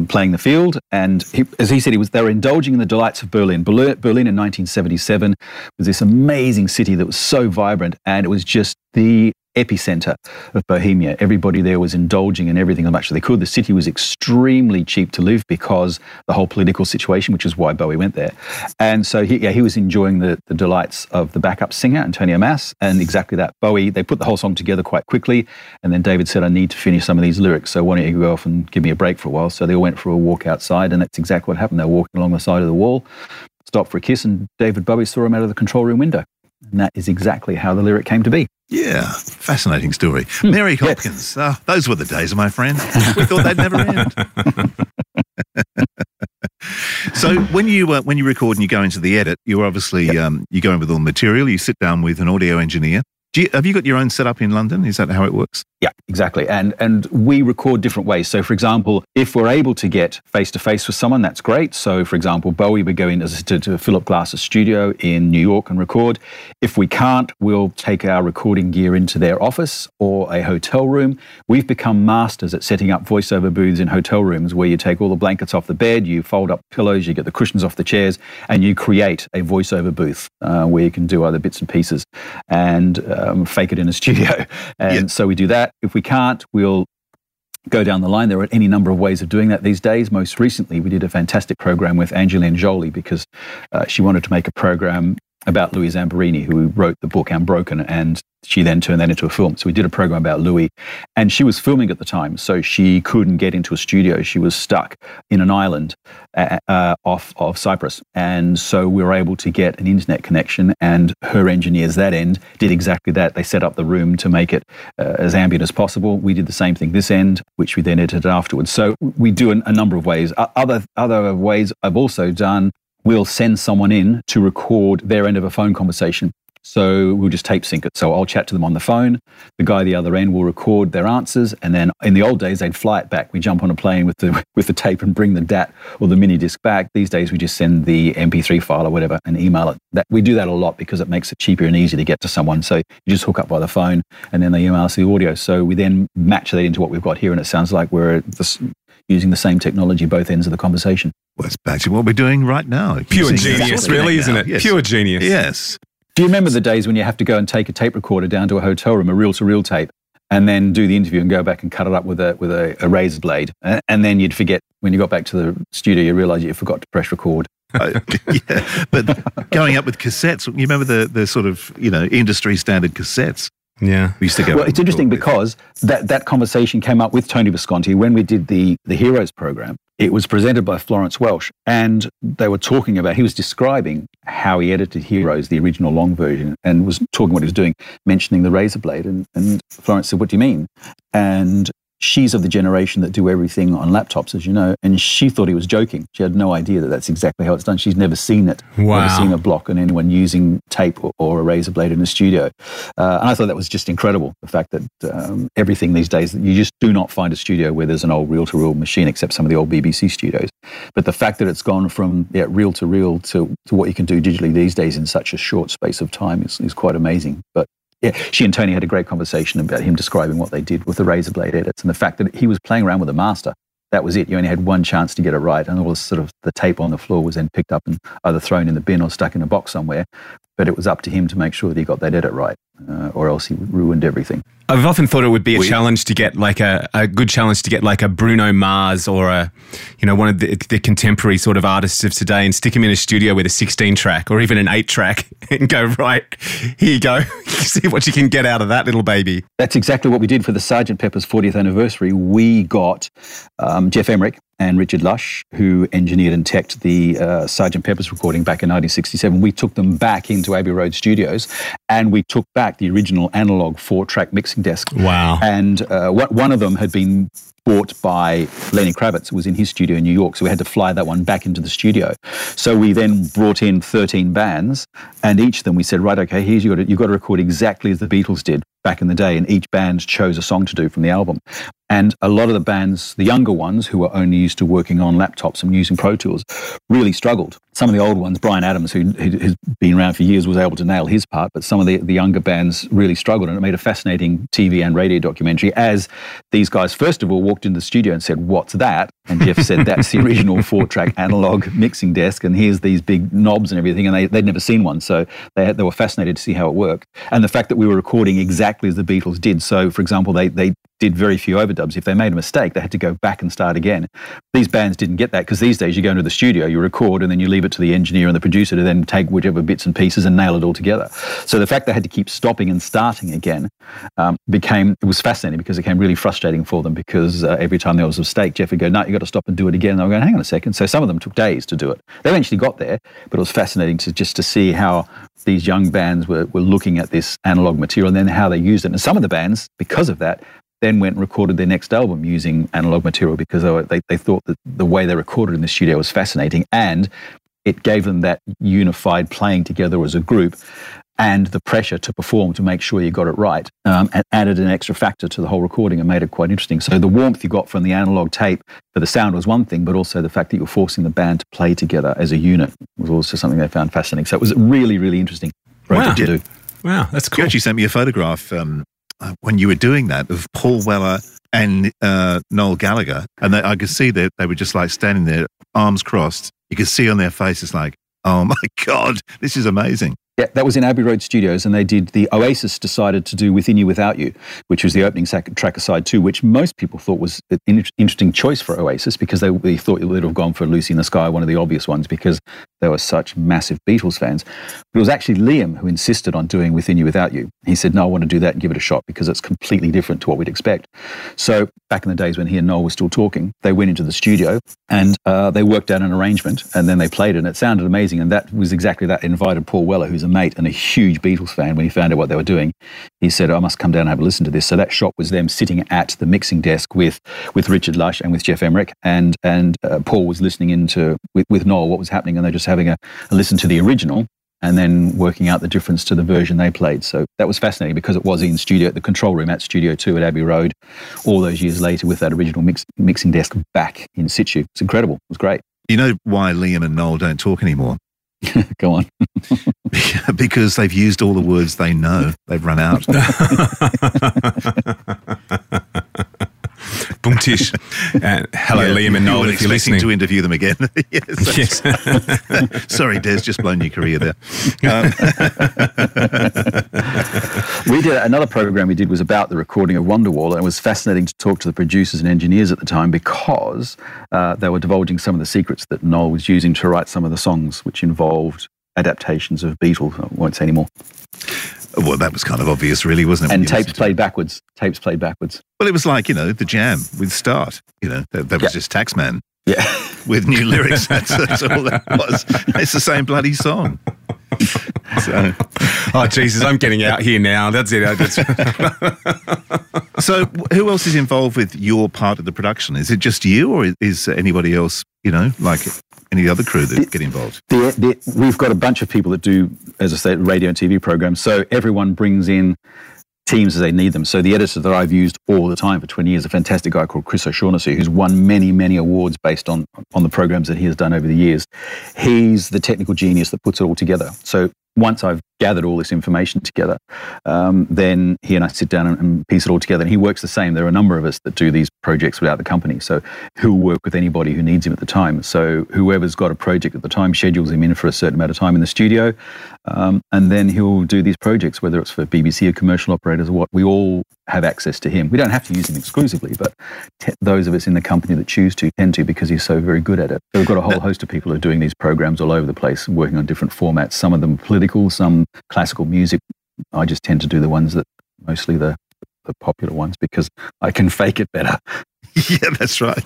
playing the field, and they were indulging in the delights of Berlin. Berlin in 1977 was this amazing city that was so vibrant, and it was just the epicenter of Bohemia. Everybody there was indulging in everything as much as they could. The city was extremely cheap to live because the whole political situation, which is why Bowie went there. And so he was enjoying the delights of the backup singer, Antonia Mass, and exactly that. Bowie, they put the whole song together quite quickly, and then David said, I need to finish some of these lyrics, so why don't you go off and give me a break for a while? So they all went for a walk outside, and that's exactly what happened. They were walking along the side of the wall, stopped for a kiss, and David Bowie saw him out of the control room window. And that is exactly how the lyric came to be. Yeah, fascinating story. Mary Hopkins, yes. Oh, those were the days, my friend. We thought they'd never end. So when you record and you go into the edit, you're obviously you go in with all the material. You sit down with an audio engineer. Have you got your own setup in London? Is that how it works? Yeah, exactly. And we record different ways. So, for example, if we're able to get face-to-face with someone, that's great. So, for example, Bowie would go in to Philip Glass's studio in New York and record. If we can't, we'll take our recording gear into their office or a hotel room. We've become masters at setting up voiceover booths in hotel rooms where you take all the blankets off the bed, you fold up pillows, you get the cushions off the chairs, and you create a voiceover booth where you can do other bits and pieces. And fake it in a studio. And so we do that. If we can't, we'll go down the line. There are any number of ways of doing that these days. Most recently, we did a fantastic program with Angelina Jolie because she wanted to make a program about Louis Zamperini, who wrote the book Unbroken, and she then turned that into a film. So we did a program about Louis, and she was filming at the time, so she couldn't get into a studio. She was stuck in an island off of Cyprus. And so we were able to get an internet connection, and her engineers that end did exactly that. They set up the room to make it as ambient as possible. We did the same thing this end, which we then edited afterwards. So we do a number of ways. Other ways I've also done, we'll send someone in to record their end of a phone conversation. So we'll just tape sync it. So I'll chat to them on the phone. The guy at the other end will record their answers. And then in the old days, they'd fly it back. We jump on a plane with the tape and bring the DAT or the mini disc back. These days, we just send the MP3 file or whatever and email it. We do that a lot because it makes it cheaper and easier to get to someone. So you just hook up by the phone and then they email us the audio. So we then match that into what we've got here. And it sounds like we're using the same technology, both ends of the conversation. Well, it's back to what we're doing right now. Pure genius, really, isn't it? Yes. Pure genius. Yes. Do you remember the days when you have to go and take a tape recorder down to a hotel room, a reel-to-reel tape, and then do the interview and go back and cut it up with a razor blade? And then you'd forget, when you got back to the studio, you realised you forgot to press record. But going up with cassettes, you remember the sort of, industry standard cassettes? Yeah. We used to go. Well, it's interesting because that conversation came up with Tony Visconti when we did the Heroes program. It was presented by Florence Welsh, and they were talking about, he was describing how he edited Heroes, the original long version, and was talking what he was doing, mentioning the razor blade. And Florence said, "What do you mean?" And she's of the generation that do everything on laptops, as you know, and she thought he was joking. She had no idea that that's exactly how it's done. She's never seen it. Wow. Never seen a block and anyone using tape or a razor blade in the studio. And I thought that was just incredible, the fact that everything these days, you just do not find a studio where there's an old reel-to-reel machine, except some of the old BBC studios. But the fact that it's gone from reel-to-reel to what you can do digitally these days in such a short space of time is quite amazing. But yeah, she and Tony had a great conversation about him describing what they did with the razor blade edits and the fact that he was playing around with a master. That was it. You only had one chance to get it right, and all this sort of the tape on the floor was then picked up and either thrown in the bin or stuck in a box somewhere. But it was up to him to make sure that he got that edit right, or else he ruined everything. I've often thought it would be a challenge to get like a good challenge to get like a Bruno Mars or one of the contemporary sort of artists of today and stick him in a studio with a 16 track or even an 8 track and go, right, here you go, see what you can get out of that little baby. That's exactly what we did for the Sgt. Pepper's 40th anniversary. We got Jeff Emmerich and Richard Lush, who engineered and teched the Sgt. Pepper's recording back in 1967. We took them back into Abbey Road Studios, and we took back the original analog 4-track mixing desk. Wow. And one of them had been bought by Lenny Kravitz. It was in his studio in New York, so we had to fly that one back into the studio. So we then brought in 13 bands, and each of them we said, right, okay, here's you've got to record exactly as the Beatles did back in the day, and each band chose a song to do from the album. And a lot of the bands, the younger ones, who were only used to working on laptops and using Pro Tools, really struggled. Some of the old ones, Brian Adams, who has been around for years, was able to nail his part, but some of the younger bands really struggled, and it made a fascinating TV and radio documentary as these guys, first of all, walked into the studio and said, "What's that?" And Jeff said, "That's the original 4-track analog mixing desk, and here's these big knobs and everything," and they'd never seen one, so they were fascinated to see how it worked. And the fact that we were recording exactly as the Beatles did, so, for example, they did very few overdubs. If they made a mistake, they had to go back and start again. These bands didn't get that, because these days you go into the studio, you record, and then you leave it to the engineer and the producer to then take whichever bits and pieces and nail it all together. So the fact they had to keep stopping and starting again was fascinating, because it became really frustrating for them, because every time there was a mistake, Jeff would go, "No, you got to stop and do it again." And they were going, "Hang on a second." So some of them took days to do it. They eventually got there, but it was fascinating to see how these young bands were looking at this analog material and then how they used it. And some of the bands, because of that, then went and recorded their next album using analog material, because they thought that the way they recorded in the studio was fascinating, and it gave them that unified playing together as a group and the pressure to perform to make sure you got it right, and added an extra factor to the whole recording and made it quite interesting. So the warmth you got from the analog tape for the sound was one thing, but also the fact that you were forcing the band to play together as a unit was also something they found fascinating. So it was really, really interesting project to do. Wow, that's cool. You actually sent me a photograph when you were doing that, of Paul Weller and Noel Gallagher, and I could see that they were just like standing there, arms crossed. You could see on their faces like, "Oh my God, this is amazing." Yeah, that was in Abbey Road Studios, and they did the Oasis decided to do Within You Without You, which was the opening track of side 2, which most people thought was an interesting choice for Oasis, because they thought they would have gone for Lucy in the Sky, one of the obvious ones, because they were such massive Beatles fans. But it was actually Liam who insisted on doing Within You Without You. He said, "No, I want to do that and give it a shot, because it's completely different to what we'd expect." So back in the days when he and Noel were still talking, they went into the studio and they worked out an arrangement, and then they played it, and it sounded amazing. And that was exactly that. It invited Paul Weller, who's a mate and a huge Beatles fan, when he found out what they were doing, he said, "I must come down and have a listen to this." So that shot was them sitting at the mixing desk with Richard Lush and with Jeff Emmerich, and Paul was listening into with Noel what was happening, and they're just having a listen to the original and then working out the difference to the version they played. So that was fascinating, because it was in studio at the control room at Studio 2 at Abbey Road all those years later, with that original mixing desk back in situ. It's incredible. It was great. You know why Liam and Noel don't talk anymore? Go on. Because they've used all the words they know. They've run out. Boomtish. Hello, Liam and Noel, if you're listening. To interview them again. Yes. Sorry, Des, just blown your career there. We did another program we did was about the recording of Wonderwall, and it was fascinating to talk to the producers and engineers at the time, because they were divulging some of the secrets that Noel was using to write some of the songs, which involved adaptations of Beatles. I won't say any more. Well, that was kind of obvious, really, wasn't it? And tapes played backwards. Tapes played backwards. Well, it was like, you know, The Jam with Start. You know, that was just Taxman. Yeah. With new lyrics. That's all that was. It's the same bloody song. So. Oh, Jesus, I'm getting out here now. That's it. So who else is involved with your part of the production? Is it just you, or is anybody else, you know, like any other crew that get involved? We've got a bunch of people that do, as I said, radio and TV programs. So everyone brings in teams as they need them. So the editor that I've used all the time for 20 years, a fantastic guy called Chris O'Shaughnessy, who's won many, many awards based on the programs that he has done over the years. He's the technical genius that puts it all together. So once I've gathered all this information together, then he and I sit down and piece it all together. And he works the same. There are a number of us that do these projects without the company. So he'll work with anybody who needs him at the time. So whoever's got a project at the time schedules him in for a certain amount of time in the studio. And then he'll do these projects, whether it's for BBC or commercial operators or what. We all have access to him. We don't have to use him exclusively, but those of us in the company that choose to tend to, because he's so very good at it. So we've got a whole host of people who are doing these programs all over the place, working on different formats. Some of them political, some classical music. I just tend to do the ones that mostly the popular ones, because I can fake it better. Yeah, that's right.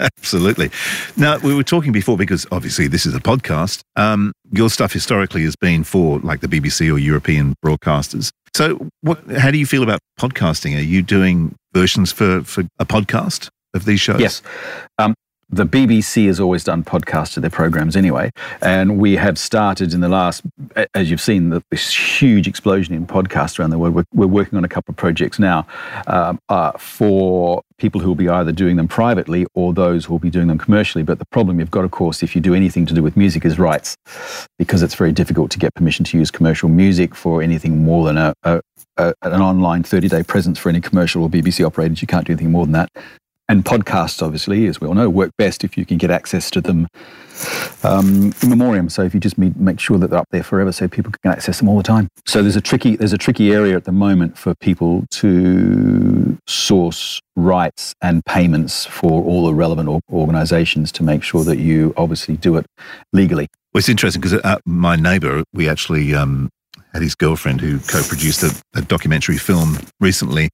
Absolutely. Now, we were talking before, because obviously this is a podcast. Your stuff historically has been for like the BBC or European broadcasters. So how do you feel about podcasting? Are you doing versions for a podcast of these shows? Yes. The BBC has always done podcasts to their programs anyway, and we have started in the last, as you've seen, this huge explosion in podcasts around the world. We're working on a couple of projects now for people who will be either doing them privately or those who will be doing them commercially. But the problem you've got, of course, if you do anything to do with music is rights, because it's very difficult to get permission to use commercial music for anything more than an online 30-day presence for any commercial or BBC operators. You can't do anything more than that. And podcasts, obviously, as we all know, work best if you can get access to them in memoriam. So if you just make sure that they're up there forever, so people can access them all the time. So there's a tricky area at the moment for people to source rights and payments for all the relevant organisations to make sure that you obviously do it legally. Well, it's interesting because my neighbour, we actually had his girlfriend who co-produced a documentary film recently,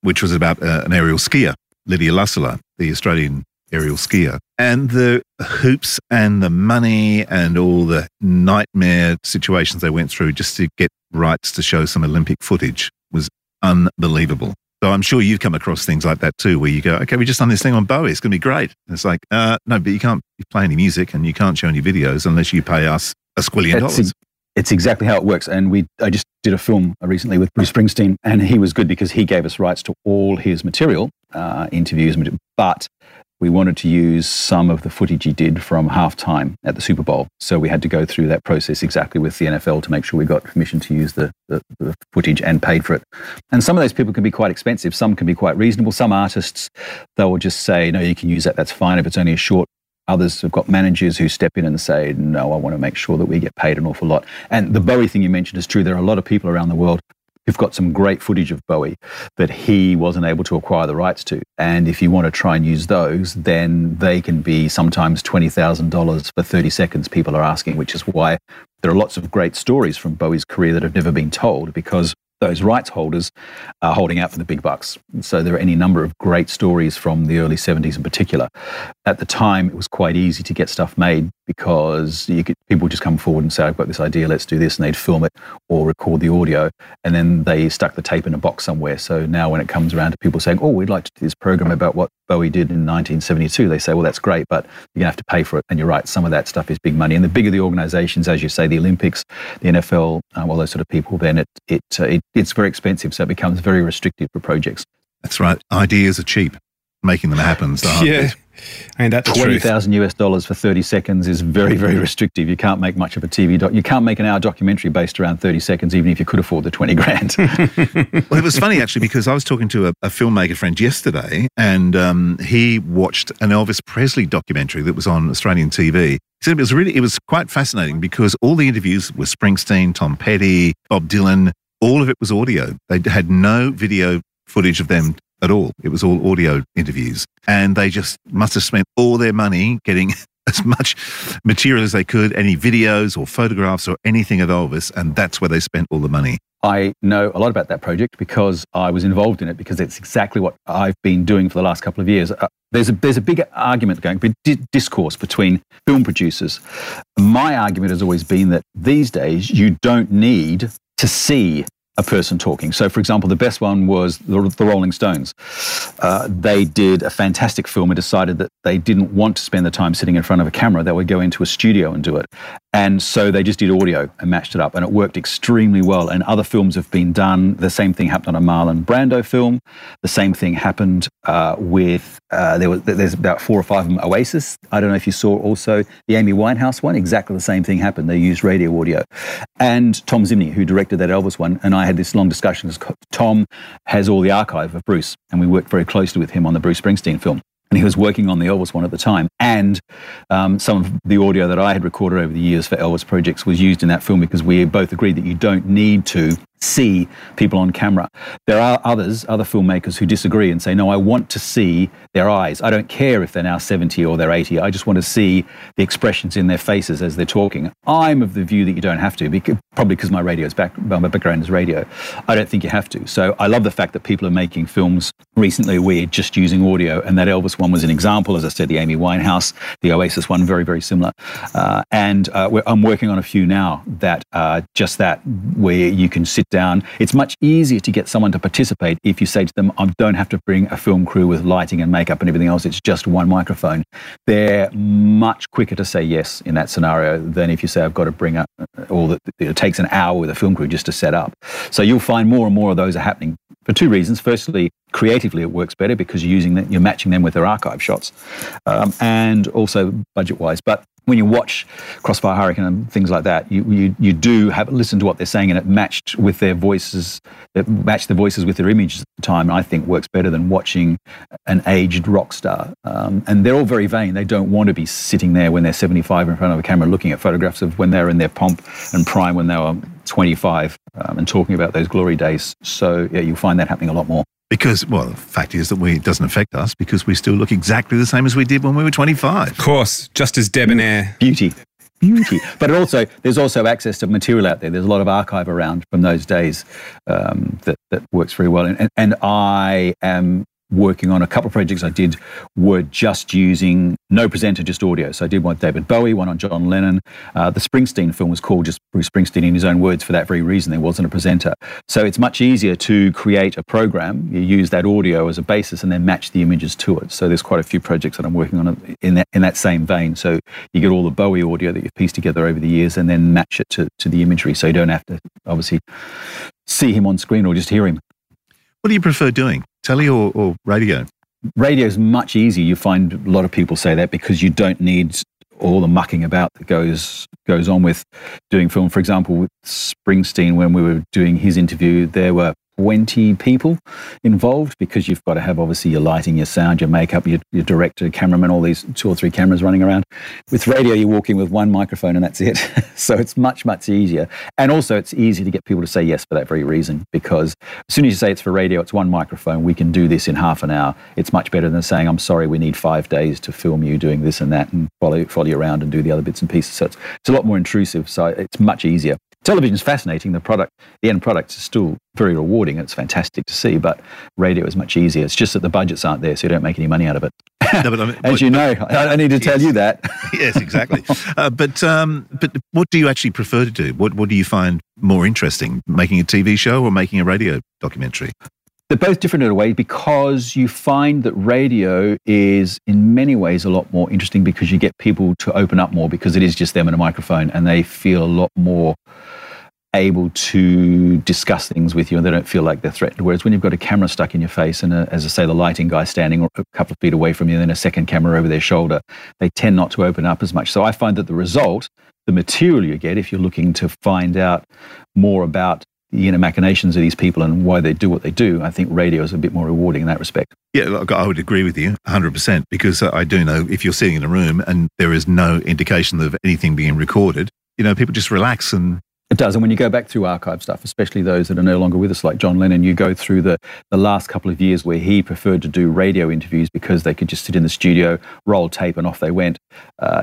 which was about an aerial skier, Lydia Lussiller, the Australian aerial skier. And the hoops and the money and all the nightmare situations they went through just to get rights to show some Olympic footage was unbelievable. So I'm sure you've come across things like that too, where you go, okay, we just done this thing on Bowie. It's going to be great. And it's like, no, but you can't play any music and you can't show any videos unless you pay us $1 squillion. It's exactly how it works. And I just did a film recently with Bruce Springsteen, and he was good because he gave us rights to all his material, interviews, but we wanted to use some of the footage he did from halftime at the Super Bowl. So we had to go through that process exactly with the NFL to make sure we got permission to use the footage and paid for it. And some of those people can be quite expensive. Some can be quite reasonable. Some artists, they will just say, no, you can use that. That's fine if it's only a short. Others have got managers who step in and say, no, I want to make sure that we get paid an awful lot. And the Bowie thing you mentioned is true. There are a lot of people around the world who've got some great footage of Bowie that he wasn't able to acquire the rights to. And if you want to try and use those, then they can be sometimes $20,000 for 30 seconds, people are asking, which is why there are lots of great stories from Bowie's career that have never been told, because those rights holders are holding out for the big bucks. So there are any number of great stories from the early 70s in particular. At the time, it was quite easy to get stuff made because people would just come forward and say, I've got this idea, let's do this, and they'd film it or record the audio, and then they stuck the tape in a box somewhere. So now when it comes around to people saying, oh, we'd like to do this program about what Bowie did in 1972, they say, well, that's great, but you're going to have to pay for it. And you're right, some of that stuff is big money. And the bigger the organisations, as you say, the Olympics, the NFL, all those sort of people, then it's very expensive, so it becomes very restrictive for projects. That's right. Ideas are cheap. Making them happen. Yeah. And that's $20,000 for 30 seconds is very, very restrictive. You can't make much of a TV you can't make an hour documentary based around 30 seconds, even if you could afford the $20,000. Well, it was funny actually, because I was talking to a filmmaker friend yesterday, and he watched an Elvis Presley documentary that was on Australian TV. He said it was quite fascinating because all the interviews were Springsteen, Tom Petty, Bob Dylan. All of it was audio. They had no video footage of them at all. It was all audio interviews. And they just must have spent all their money getting as much material as they could, any videos or photographs or anything of Elvis, and that's where they spent all the money. I know a lot about that project because I was involved in it, because it's exactly what I've been doing for the last couple of years. There's a big argument going, but discourse between film producers. My argument has always been that these days you don't need to see a person talking. So, for example, the best one was the Rolling Stones. They did a fantastic film and decided that they didn't want to spend the time sitting in front of a camera. They would go into a studio and do it. And so they just did audio and matched it up, and it worked extremely well. And other films have been done. The same thing happened on a Marlon Brando film. The same thing happened there's about 4 or 5 of them, Oasis. I don't know if you saw also the Amy Winehouse one. Exactly the same thing happened. They used radio audio. And Tom Zimney, who directed that Elvis one, and I had this long discussion because Tom has all the archive of Bruce, and we worked very closely with him on the Bruce Springsteen film. And he was working on the Elvis one at the time. And some of the audio that I had recorded over the years for Elvis projects was used in that film, because we both agreed that you don't need to see people on camera. There are other filmmakers who disagree and say, no, I want to see their eyes. I don't care if they're now 70 or they're 80. I just want to see the expressions in their faces as they're talking. I'm of the view that you don't have to, probably because my background is radio. I don't think you have to. So I love the fact that people are making films recently where just using audio, and that Elvis one was an example. As I said, the Amy Winehouse, the Oasis one, very, very similar. I'm working on a few now that just that, where you can sit down. It's much easier to get someone to participate if you say to them, I don't have to bring a film crew with lighting and makeup and everything else. It's just one microphone. They're much quicker to say yes in that scenario than if you say, I've got to bring up all that. It takes an hour with a film crew just to set up. So you'll find more and more of those are happening for 2 reasons. Firstly, creatively, it works better because you're matching them with their archive shots, and also budget-wise. But when you watch Crossfire Hurricane and things like that, you do have listen to what they're saying, and it matched with their voices. It matched the voices with their images at the time, and I think works better than watching an aged rock star. And they're all very vain. They don't want to be sitting there when they're 75 in front of a camera looking at photographs of when they were in their pomp and prime when they were 25 and talking about those glory days. So yeah, you'll find that happening a lot more. Because, well, the fact is that it doesn't affect us because we still look exactly the same as we did when we were 25. Of course, just as debonair. Beauty. But there's also access to material out there. There's a lot of archive around from those days that works very well. And I am working on a couple of projects I did were just using no presenter, just audio. So I did one with David Bowie, one on John Lennon. The Springsteen film was called just Bruce Springsteen in his own words for that very reason. There wasn't a presenter. So it's much easier to create a program. You use that audio as a basis and then match the images to it. So there's quite a few projects that I'm working on in that same vein. So you get all the Bowie audio that you've pieced together over the years and then match it to the imagery. So you don't have to obviously see him on screen or just hear him. What do you prefer doing? Telly or radio? Radio is much easier. You find a lot of people say that because you don't need all the mucking about that goes on with doing film. For example, with Springsteen, when we were doing his interview, there were 20 people involved because you've got to have obviously your lighting, your sound, your makeup, your director, cameraman, all these 2 or 3 cameras running around. With radio, you walk in with one microphone and that's it. So it's much, much easier. And also it's easy to get people to say yes for that very reason, because as soon as you say it's for radio, it's one microphone, we can do this in half an hour. It's much better than saying, I'm sorry, we need 5 days to film you doing this and that and follow you around and do the other bits and pieces. So it's a lot more intrusive. So it's much easier. Television's fascinating. The end product is still very rewarding. It's fantastic to see, but radio is much easier. It's just that the budgets aren't there, so you don't make any money out of it. No, but I mean, I need to tell you that. Yes, exactly. But what do you actually prefer to do? What do you find more interesting, making a TV show or making a radio documentary? They're both different in a way, because you find that radio is in many ways a lot more interesting because you get people to open up more because it is just them and a microphone, and they feel a lot more able to discuss things with you and they don't feel like they're threatened. Whereas when you've got a camera stuck in your face and, as I say, the lighting guy standing a couple of feet away from you and then a second camera over their shoulder, they tend not to open up as much. So I find that the result, the material you get, if you're looking to find out more about the inner machinations of these people and why they do what they do, I think radio is a bit more rewarding in that respect. Yeah, look, I would agree with you 100%, because I do know if you're sitting in a room and there is no indication of anything being recorded, you know, people just relax and It does. And when you go back through archive stuff, especially those that are no longer with us, like John Lennon, you go through the last couple of years where he preferred to do radio interviews because they could just sit in the studio, roll tape, and off they went.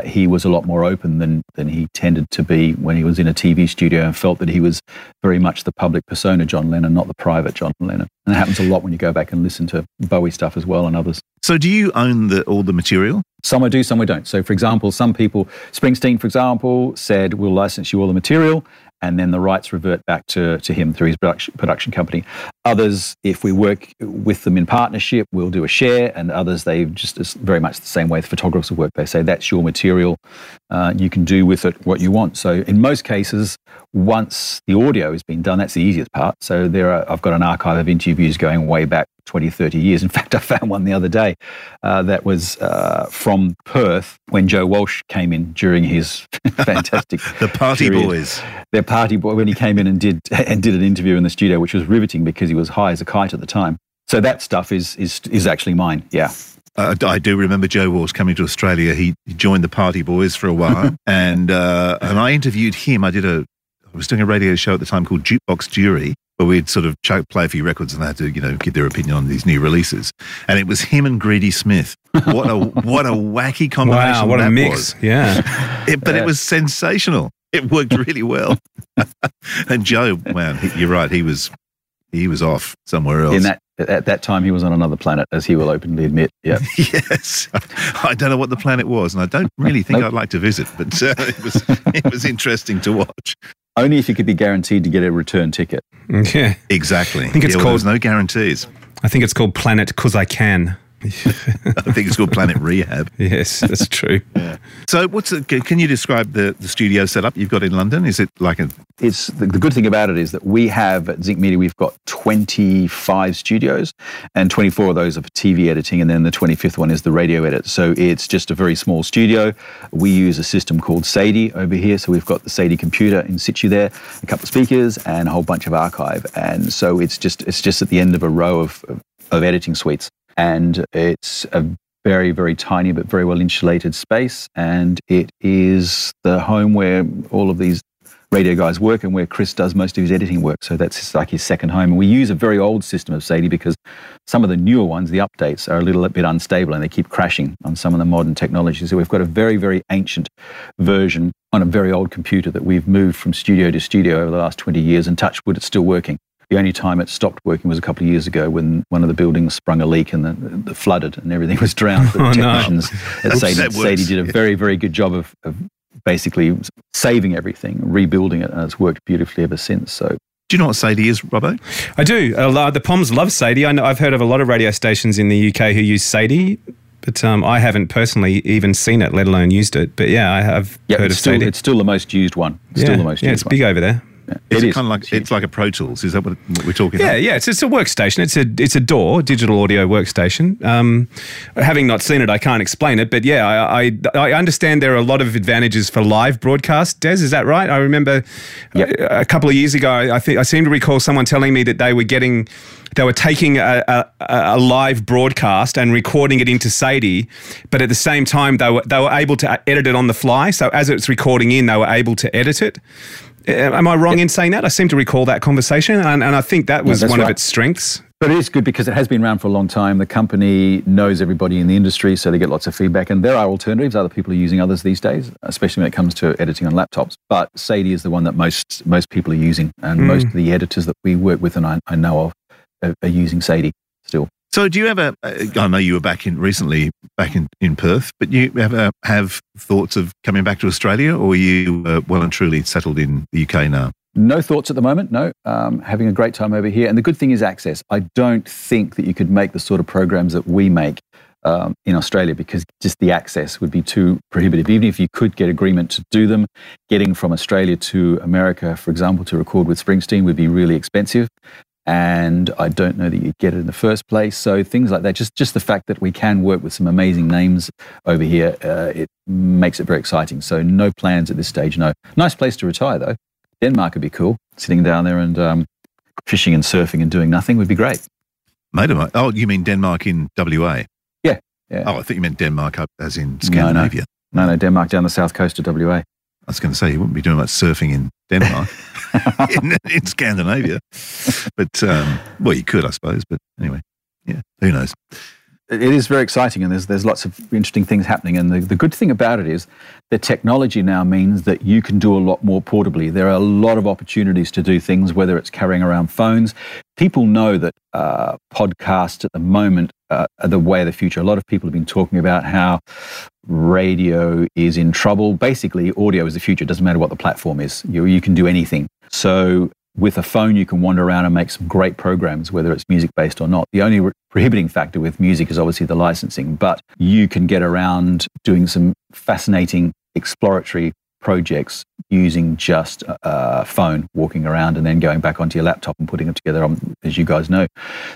He was a lot more open than he tended to be when he was in a TV studio, and felt that he was very much the public persona John Lennon, not the private John Lennon. And it happens a lot when you go back and listen to Bowie stuff as well and others. So do you own all the material? Some I do, some I don't. So, for example, some people, Springsteen, for example, said, we'll license you all the material, and then the rights revert back to him through his production company. Others, if we work with them in partnership, we'll do a share, and others, it's very much the same way the photographers work. They say, that's your material, you can do with it what you want. So in most cases, once the audio has been done, that's the easiest part. So I've got an archive of interviews going way back 20, 30 years. In fact, I found one the other day that was from Perth when Joe Walsh came in during his fantastic The Party period. Boys. Their Party Boy, when he came in and did an interview in the studio, which was riveting because he was high as a kite at the time. So that stuff is actually mine, yeah. I do remember Joe Walsh coming to Australia. He joined the Party Boys for a while and I interviewed him. I was doing a radio show at the time called Jukebox Jury, where we'd sort of play a few records and they had to, give their opinion on these new releases. And it was him and Greedy Smith. What a wacky combination. Wow, what a mix. Was. Yeah. It was sensational. It worked really well. And Joe, man, you're right, he was off somewhere else. At that time, he was on another planet, as he will openly admit. Yeah. Yes. I don't know what the planet was, and I don't really think I'd like to visit, but it was interesting to watch. Only if you could be guaranteed to get a return ticket. Yeah. Exactly. I think it's called, there's no guarantees. I think it's called Planet 'Cause I Can. I think it's called Planet Rehab. Yes, that's true. Yeah. So can you describe the studio setup you've got in London? Is it like It's the good thing about it is that we have at Zinc Media, we've got 25 studios, and 24 of those are for TV editing, and then the 25th one is the radio edit. So it's just a very small studio. We use a system called Sadie over here. So we've got the Sadie computer in situ there, a couple of speakers and a whole bunch of archive. And so it's just at the end of a row of editing suites. And it's a very, very tiny but very well insulated space. And it is the home where all of these radio guys work and where Chris does most of his editing work. So that's like his second home. And we use a very old system of Sadie because some of the newer ones, the updates, are a little bit unstable and they keep crashing on some of the modern technology. So we've got a very, very ancient version on a very old computer that we've moved from studio to studio over the last 20 years, and touch wood, it's still working. The only time it stopped working was a couple of years ago when one of the buildings sprung a leak and the flooded and everything was drowned. The technicians at Sadie did a very, very good job of basically saving everything, rebuilding it, and it's worked beautifully ever since. So, do you know what Sadie is, Robbo? I do. The Poms love Sadie. I know, I've heard of a lot of radio stations in the UK who use Sadie, but I haven't personally even seen it, let alone used it. But yeah, I have heard of Sadie. It's still the most used one. It's big over there. Yeah, it's kind of like it's like a Pro Tools. Is that what we're talking about? Yeah. It's a workstation. It's a DAW, digital audio workstation. Having not seen it, I can't explain it. But yeah, I understand there are a lot of advantages for live broadcast. Des, is that right? I remember a couple of years ago, I seem to recall someone telling me that they were taking a live broadcast and recording it into Sadie, but at the same time they were able to edit it on the fly. So as it's recording in, they were able to edit it. Am I wrong in saying that? I seem to recall that conversation, and I think that was one of its strengths. But it is good because it has been around for a long time. The company knows everybody in the industry, so they get lots of feedback. And there are alternatives. Other people are using others these days, especially when it comes to editing on laptops. But Sadie is the one that most people are using, and most of the editors that we work with and I know of are using Sadie still. So do you ever, I know you were back in Perth, but you ever have thoughts of coming back to Australia, or are you well and truly settled in the UK now? No thoughts at the moment, no. Having a great time over here. And the good thing is access. I don't think that you could make the sort of programs that we make in Australia, because just the access would be too prohibitive. Even if you could get agreement to do them, getting from Australia to America, for example, to record with Springsteen would be really expensive. And I don't know that you get it in the first place. So things like that, just the fact that we can work with some amazing names over here, it makes it very exciting. So no plans at this stage, no. Nice place to retire, though. Denmark would be cool. Sitting down there and fishing and surfing and doing nothing would be great. Mate of mine. Oh, you mean Denmark in WA? Yeah. Oh, I thought you meant Denmark as in Scandinavia. No, Denmark down the south coast of WA. I was going to say, you wouldn't be doing much surfing in Denmark. in Scandinavia. But, well, you could, I suppose. But anyway, yeah, who knows? It is very exciting, and there's lots of interesting things happening. And the good thing about it is the technology now means that you can do a lot more portably. There are a lot of opportunities to do things, whether it's carrying around phones. People know that podcasts at the moment are the way of the future. A lot of people have been talking about how radio is in trouble. Basically, audio is the future. It doesn't matter what the platform is. You can do anything. So with a phone, you can wander around and make some great programs, whether it's music-based or not. The only prohibiting factor with music is obviously the licensing, but you can get around doing some fascinating exploratory projects using just a phone, walking around and then going back onto your laptop and putting them together, as you guys know.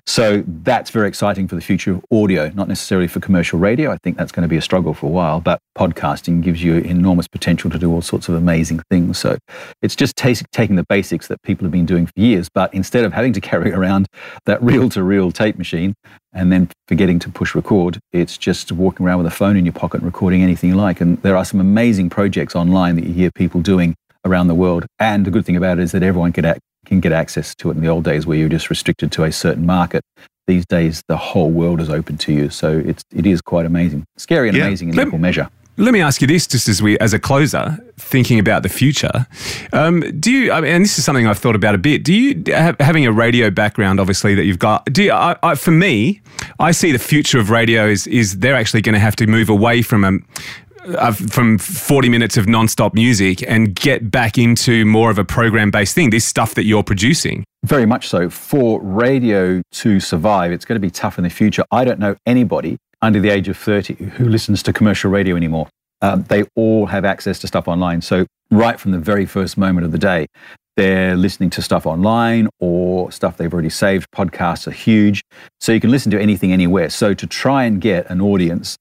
So that's very exciting for the future of audio, not necessarily for commercial radio. I think that's going to be a struggle for a while, but podcasting gives you enormous potential to do all sorts of amazing things. So it's just taking the basics that people have been doing for years, but instead of having to carry around that reel-to-reel tape machine and then forgetting to push record, it's just walking around with a phone in your pocket and recording anything you like. And there are some amazing projects online that you hear people doing around the world. And the good thing about it is that everyone can get access to it. In the old days where you were just restricted to a certain market, these days the whole world is open to you. So it is quite amazing. Scary and amazing in equal measure. Let me ask you this, just as a closer, thinking about the future. And this is something I've thought about a bit. Do you, having a radio background, obviously, that you've got, for me, I see the future of radio is they're actually going to have to move away from 40 minutes of non-stop music and get back into more of a program-based thing, this stuff that you're producing. Very much so. For radio to survive, it's going to be tough in the future. I don't know anybody under the age of 30 who listens to commercial radio anymore. They all have access to stuff online. So right from the very first moment of the day, they're listening to stuff online or stuff they've already saved. Podcasts are huge. So you can listen to anything anywhere. So to try and get an audience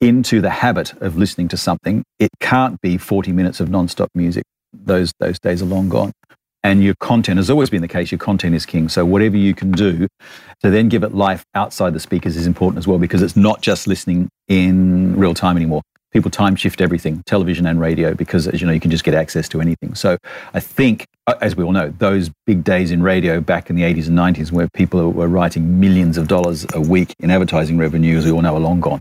into the habit of listening to something, it can't be 40 minutes of nonstop music. Those days are long gone. And your content has always been the case. Your content is king. So whatever you can do to then give it life outside the speakers is important as well, because it's not just listening in real time anymore. People time shift everything, television and radio, because, as you know, you can just get access to anything. So I think, as we all know, those big days in radio back in the 80s and 90s where people were writing millions of dollars a week in advertising revenue, as we all know, are long gone.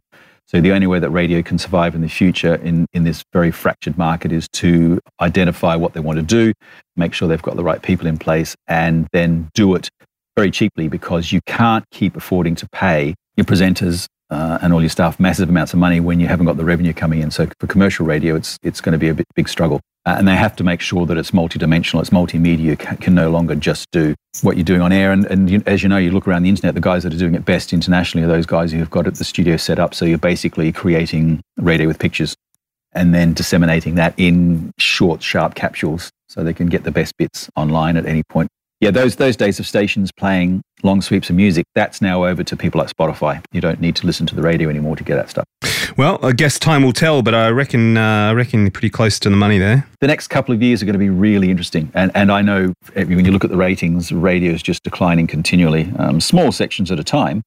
So the only way that radio can survive in the future in this very fractured market is to identify what they want to do, make sure they've got the right people in place, and then do it very cheaply, because you can't keep affording to pay your presenters and all your staff massive amounts of money when you haven't got the revenue coming in. So for commercial radio, it's going to be a big struggle. And they have to make sure that it's multidimensional, it's multimedia. You can no longer just do what you're doing on air. And as you know, you look around the internet, the guys that are doing it best internationally are those guys who've got the studio set up. So you're basically creating radio with pictures and then disseminating that in short, sharp capsules so they can get the best bits online at any point. Yeah, those days of stations playing long sweeps of music, that's now over to people like Spotify. You don't need to listen to the radio anymore to get that stuff. Well, I guess time will tell, but I reckon you're pretty close to the money there. The next couple of years are going to be really interesting. And I know when you look at the ratings, radio is just declining continually, small sections at a time.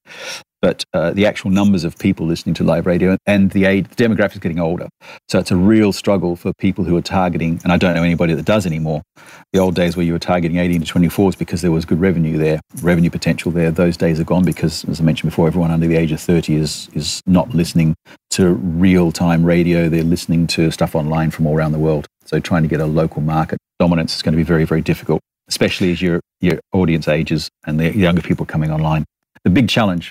But the actual numbers of people listening to live radio and the demographic is getting older. So it's a real struggle for people who are targeting, and I don't know anybody that does anymore, the old days where you were targeting 18 to 24s because there was good revenue there, revenue potential there. Those days are gone because, as I mentioned before, everyone under the age of 30 is not listening to real-time radio. They're listening to stuff online from all around the world. So trying to get a local market dominance is going to be very, very difficult, especially as your audience ages and the younger people coming online. The big challenge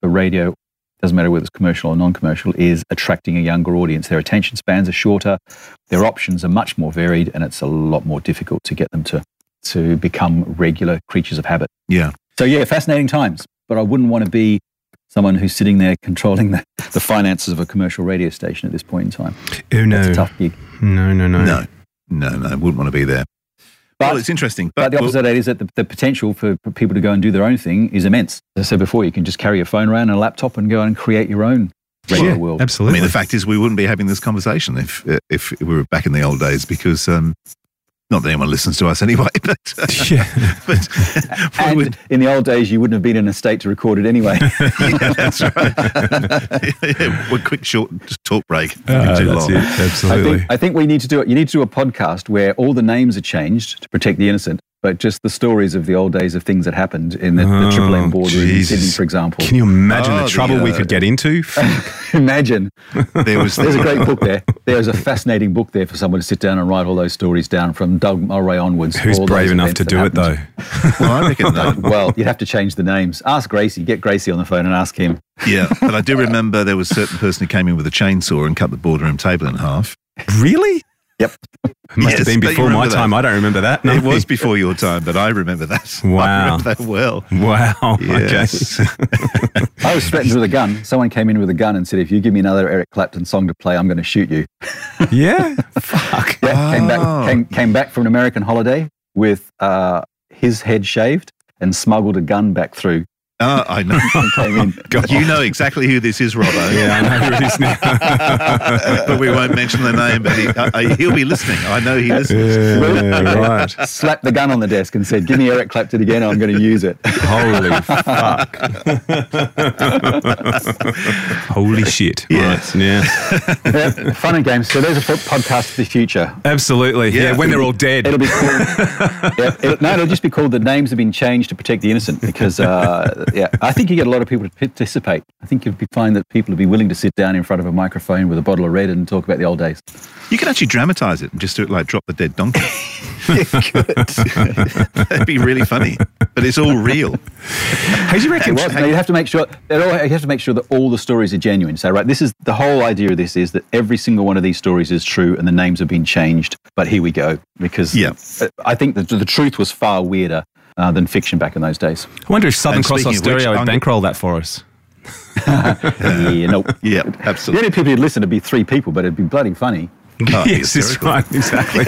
for radio, doesn't matter whether it's commercial or non-commercial, is attracting a younger audience. Their attention spans are shorter, their options are much more varied, and it's a lot more difficult to get them to become regular creatures of habit. Yeah. So yeah, fascinating times. But I wouldn't want to be someone who's sitting there controlling the finances of a commercial radio station at this point in time. Oh no. It's a tough gig. No, wouldn't want to be there. But, well, it's interesting. But the opposite of that is that the potential for people to go and do their own thing is immense. As I said before, you can just carry your phone around and a laptop and go and create your own radio world. Absolutely. I mean, the fact is we wouldn't be having this conversation if we were back in the old days because Not that anyone listens to us anyway, but, yeah. But and in the old days, you wouldn't have been in a state to record it anyway. Yeah, that's right. Yeah, well, quick, short talk break. That's long. It. Absolutely. I think we need to do it. You need to do a podcast where all the names are changed to protect the innocent, but just the stories of the old days of things that happened in the Triple M boardroom in Sydney, for example. Can you imagine the trouble we could get into? Imagine. There's a great book there. There's a fascinating book there for someone to sit down and write all those stories down from Doug Mulray onwards. Who's brave enough to do it, though? Well, I reckon that. Well, you'd have to change the names. Ask Gracie. Get Gracie on the phone and ask him. Yeah, but I do remember there was a certain person who came in with a chainsaw and cut the boardroom table in half. Really? Yep. It must have been before my time. I don't remember that. No. It was before your time, but I remember that. Wow. I remember that well. Wow. Yes. Okay. I was threatened with a gun. Someone came in with a gun and said, if you give me another Eric Clapton song to play, I'm going to shoot you. Yeah? Fuck. Yeah, came back from an American holiday with his head shaved and smuggled a gun back through. I know. You know exactly who this is, Robbo. Yeah, I know who it is now. But we won't mention the name, but he'll be listening. I know he listens. Yeah, right. Slapped the gun on the desk and said, give me Eric Clapton again, I'm going to use it. Holy fuck. Holy shit. Yes. Right. Yeah. Fun and games. So there's a podcast for the future. Absolutely. Yeah, when they're all dead. It'll be called... Yeah, it'll just be called The Names Have Been Changed to Protect the Innocent, because... yeah, I think you get a lot of people to participate. I think you'd find that people would be willing to sit down in front of a microphone with a bottle of red and talk about the old days. You can actually dramatise it and just do it like Drop the Dead Donkey. You could. That'd be really funny. But it's all real. Hey, do you reckon? Now you have to make sure. You have to make sure that all the stories are genuine. So, right, this is the whole idea of this: is that every single one of these stories is true, and the names have been changed. But here we go, because I think that the truth was far weirder than fiction back in those days. I wonder if Southern Cross Austereo would bankroll that for us. Yeah, nope. Yeah, absolutely. The only people who'd listen would be three people, but it'd be bloody funny. Oh, yes, that's right, exactly.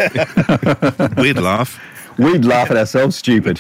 We'd laugh. We'd laugh at ourselves stupid.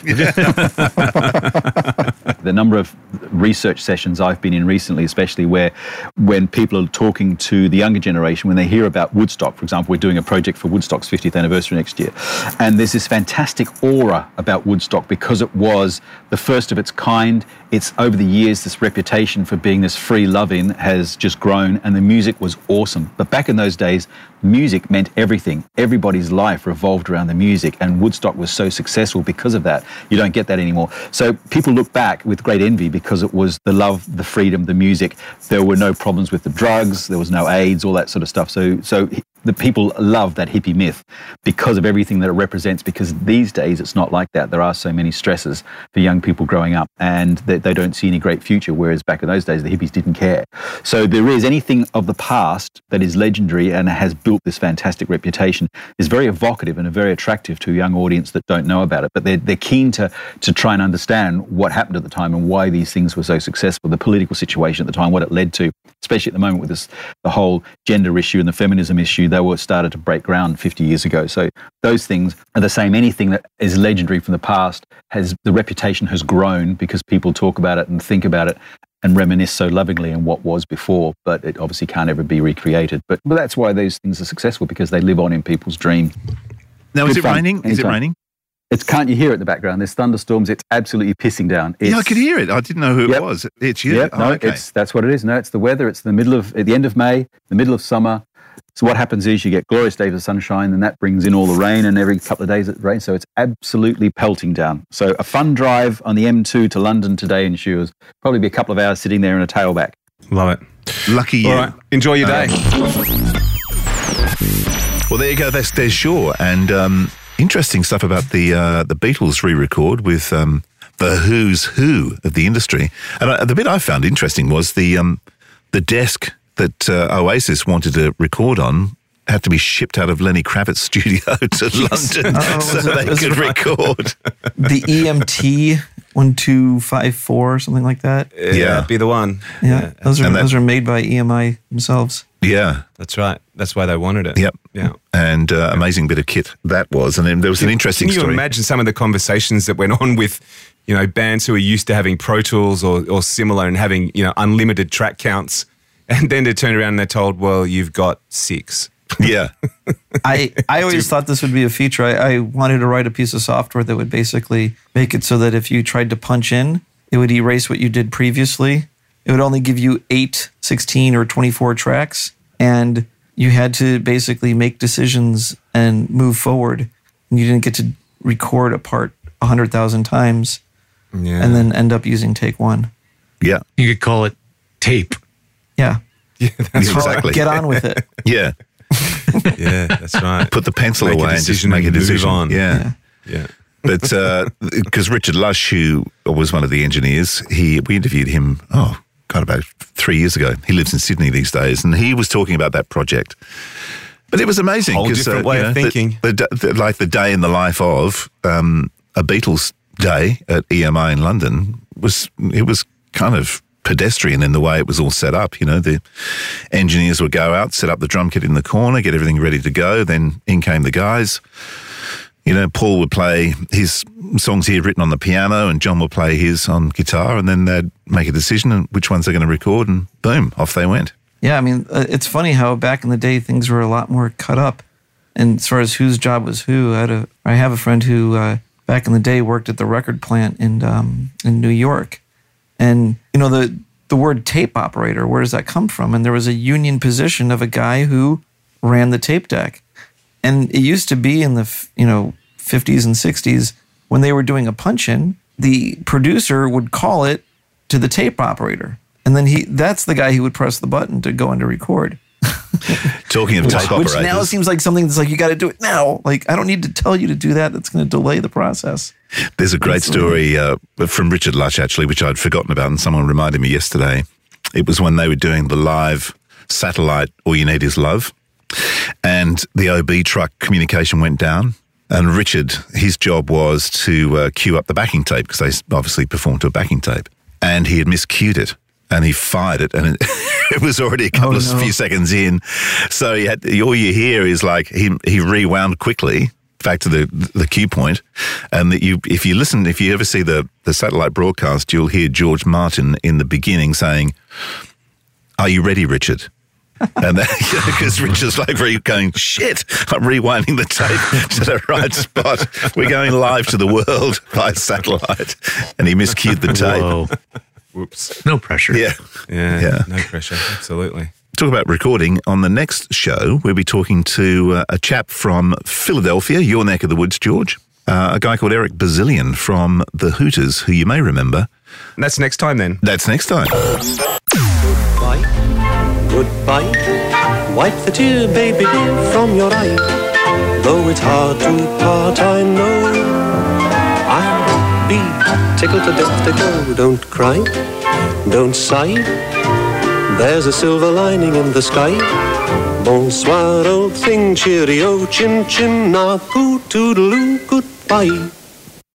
The number of research sessions I've been in recently, especially when people are talking to the younger generation, when they hear about Woodstock, for example, we're doing a project for Woodstock's 50th anniversary next year, and there's this fantastic aura about Woodstock because it was the first of its kind. It's over the years, this reputation for being this free loving has just grown, and the music was awesome. But back in those days, music meant everything. Everybody's life revolved around the music, and Woodstock was so successful because of that. You don't get that anymore. So people look back with great envy because it was the love, the freedom, the music. There were no problems with the drugs. There was no AIDS, all that sort of stuff. So the people love that hippie myth because of everything that it represents, because these days it's not like that. There are so many stresses for young people growing up, and they don't see any great future, whereas back in those days, the hippies didn't care. So there is anything of the past that is legendary and has built this fantastic reputation is very evocative and very attractive to a young audience that don't know about it, but they're keen to try and understand what happened at the time and why these things were so successful, the political situation at the time, what it led to, especially at the moment with the whole gender issue and the feminism issue. They were started to break ground 50 years ago. So those things are the same. Anything that is legendary from the past the reputation has grown because people talk about it and think about it and reminisce so lovingly on what was before, but it obviously can't ever be recreated. But that's why those things are successful, because they live on in people's dream. Now, is it raining? Anytime. Is it raining? It's, can't you hear it in the background? There's thunderstorms. It's absolutely pissing down. It's, yeah, I could hear it. I didn't know who it was. It's you. Yep, that's what it is. No, it's the weather. It's at the end of May, the middle of summer. So what happens is you get glorious days of sunshine, and that brings in all the rain, and every couple of days it rains. So it's absolutely pelting down. So a fun drive on the M2 to London today ensures probably be a couple of hours sitting there in a tailback. Love it. Lucky you. All right. Enjoy your day. Well, there you go. That's Des Shaw. And interesting stuff about the Beatles re-record with the who's who of the industry. And the bit I found interesting was the desk that Oasis wanted to record on had to be shipped out of Lenny Kravitz's studio to London record. The EMT 1254 or something like that. Yeah, that'd be the one. Yeah. Those are made by EMI themselves. Yeah. That's right. That's why they wanted it. Yep. Yeah. And amazing bit of kit that was. And then there was an interesting story. Can you imagine some of the conversations that went on with, you know, bands who are used to having Pro Tools or similar and having, you know, unlimited track counts? And then they turn around and they're told, well, you've got 6. Yeah. I always thought this would be a feature. I wanted to write a piece of software that would basically make it so that if you tried to punch in, it would erase what you did previously. It would only give you 8, 16, or 24 tracks, and you had to basically make decisions and move forward. And you didn't get to record a part 100,000 times and then end up using take one. Yeah. You could call it tape. Yeah. Yeah, that's exactly. Get on with it. Yeah. Yeah, that's right. Put the pencil away and just make a decision. Move on. Yeah. Yeah. Yeah. But because Richard Lush, who was one of the engineers, we interviewed him, about 3 years ago. He lives in Sydney these days, and he was talking about that project. But it was amazing. Whole different way of thinking. Like the day in the life of a Beatles day at EMI in London was kind of pedestrian in the way it was all set up. You know, the engineers would go out, set up the drum kit in the corner, get everything ready to go. Then in came the guys. You know, Paul would play his songs he had written on the piano and John would play his on guitar, and then they'd make a decision on which ones they're going to record, and boom, off they went. Yeah, I mean, it's funny how back in the day things were a lot more cut up, and as far as whose job was who, I have a friend who back in the day worked at the record plant in New York, and, you know, the word tape operator, where does that come from? And there was a union position of a guy who ran the tape deck. And it used to be in the 50s and 60s, when they were doing a punch-in, the producer would call it to the tape operator. And then that's the guy who would press the button to go into record. Talking of tape operators. Which now seems like something that's like, you got to do it now. Like, I don't need to tell you to do that. That's going to delay the process. There's a great story from Richard Lush, actually, which I'd forgotten about, and someone reminded me yesterday. It was when they were doing the live satellite All You Need Is Love. And the OB truck communication went down, and Richard, his job was to cue up the backing tape, because they obviously performed to a backing tape, and he had miscued it, and he fired it, and it was already a couple of few seconds in, so all you hear is like he rewound quickly back to the cue point, and that if you ever see the satellite broadcast, you'll hear George Martin in the beginning saying, "Are you ready, Richard?" And because Richard's like going, shit, I'm rewinding the tape to the right spot. We're going live to the world by satellite. And he miscued the tape. Whoa. Whoops. No pressure. Yeah. No pressure. Absolutely. Talk about recording. On the next show, we'll be talking to a chap from Philadelphia, your neck of the woods, George, a guy called Eric Bazillion from The Hooters, who you may remember. And that's next time then. That's next time. Goodbye, wipe the tear, baby, from your eye. Though it's hard to part, I know I'll be tickled to death to go. Don't cry, don't sigh, there's a silver lining in the sky. Bonsoir, old thing, cheerio, chin chin, na poo toodaloo, goodbye.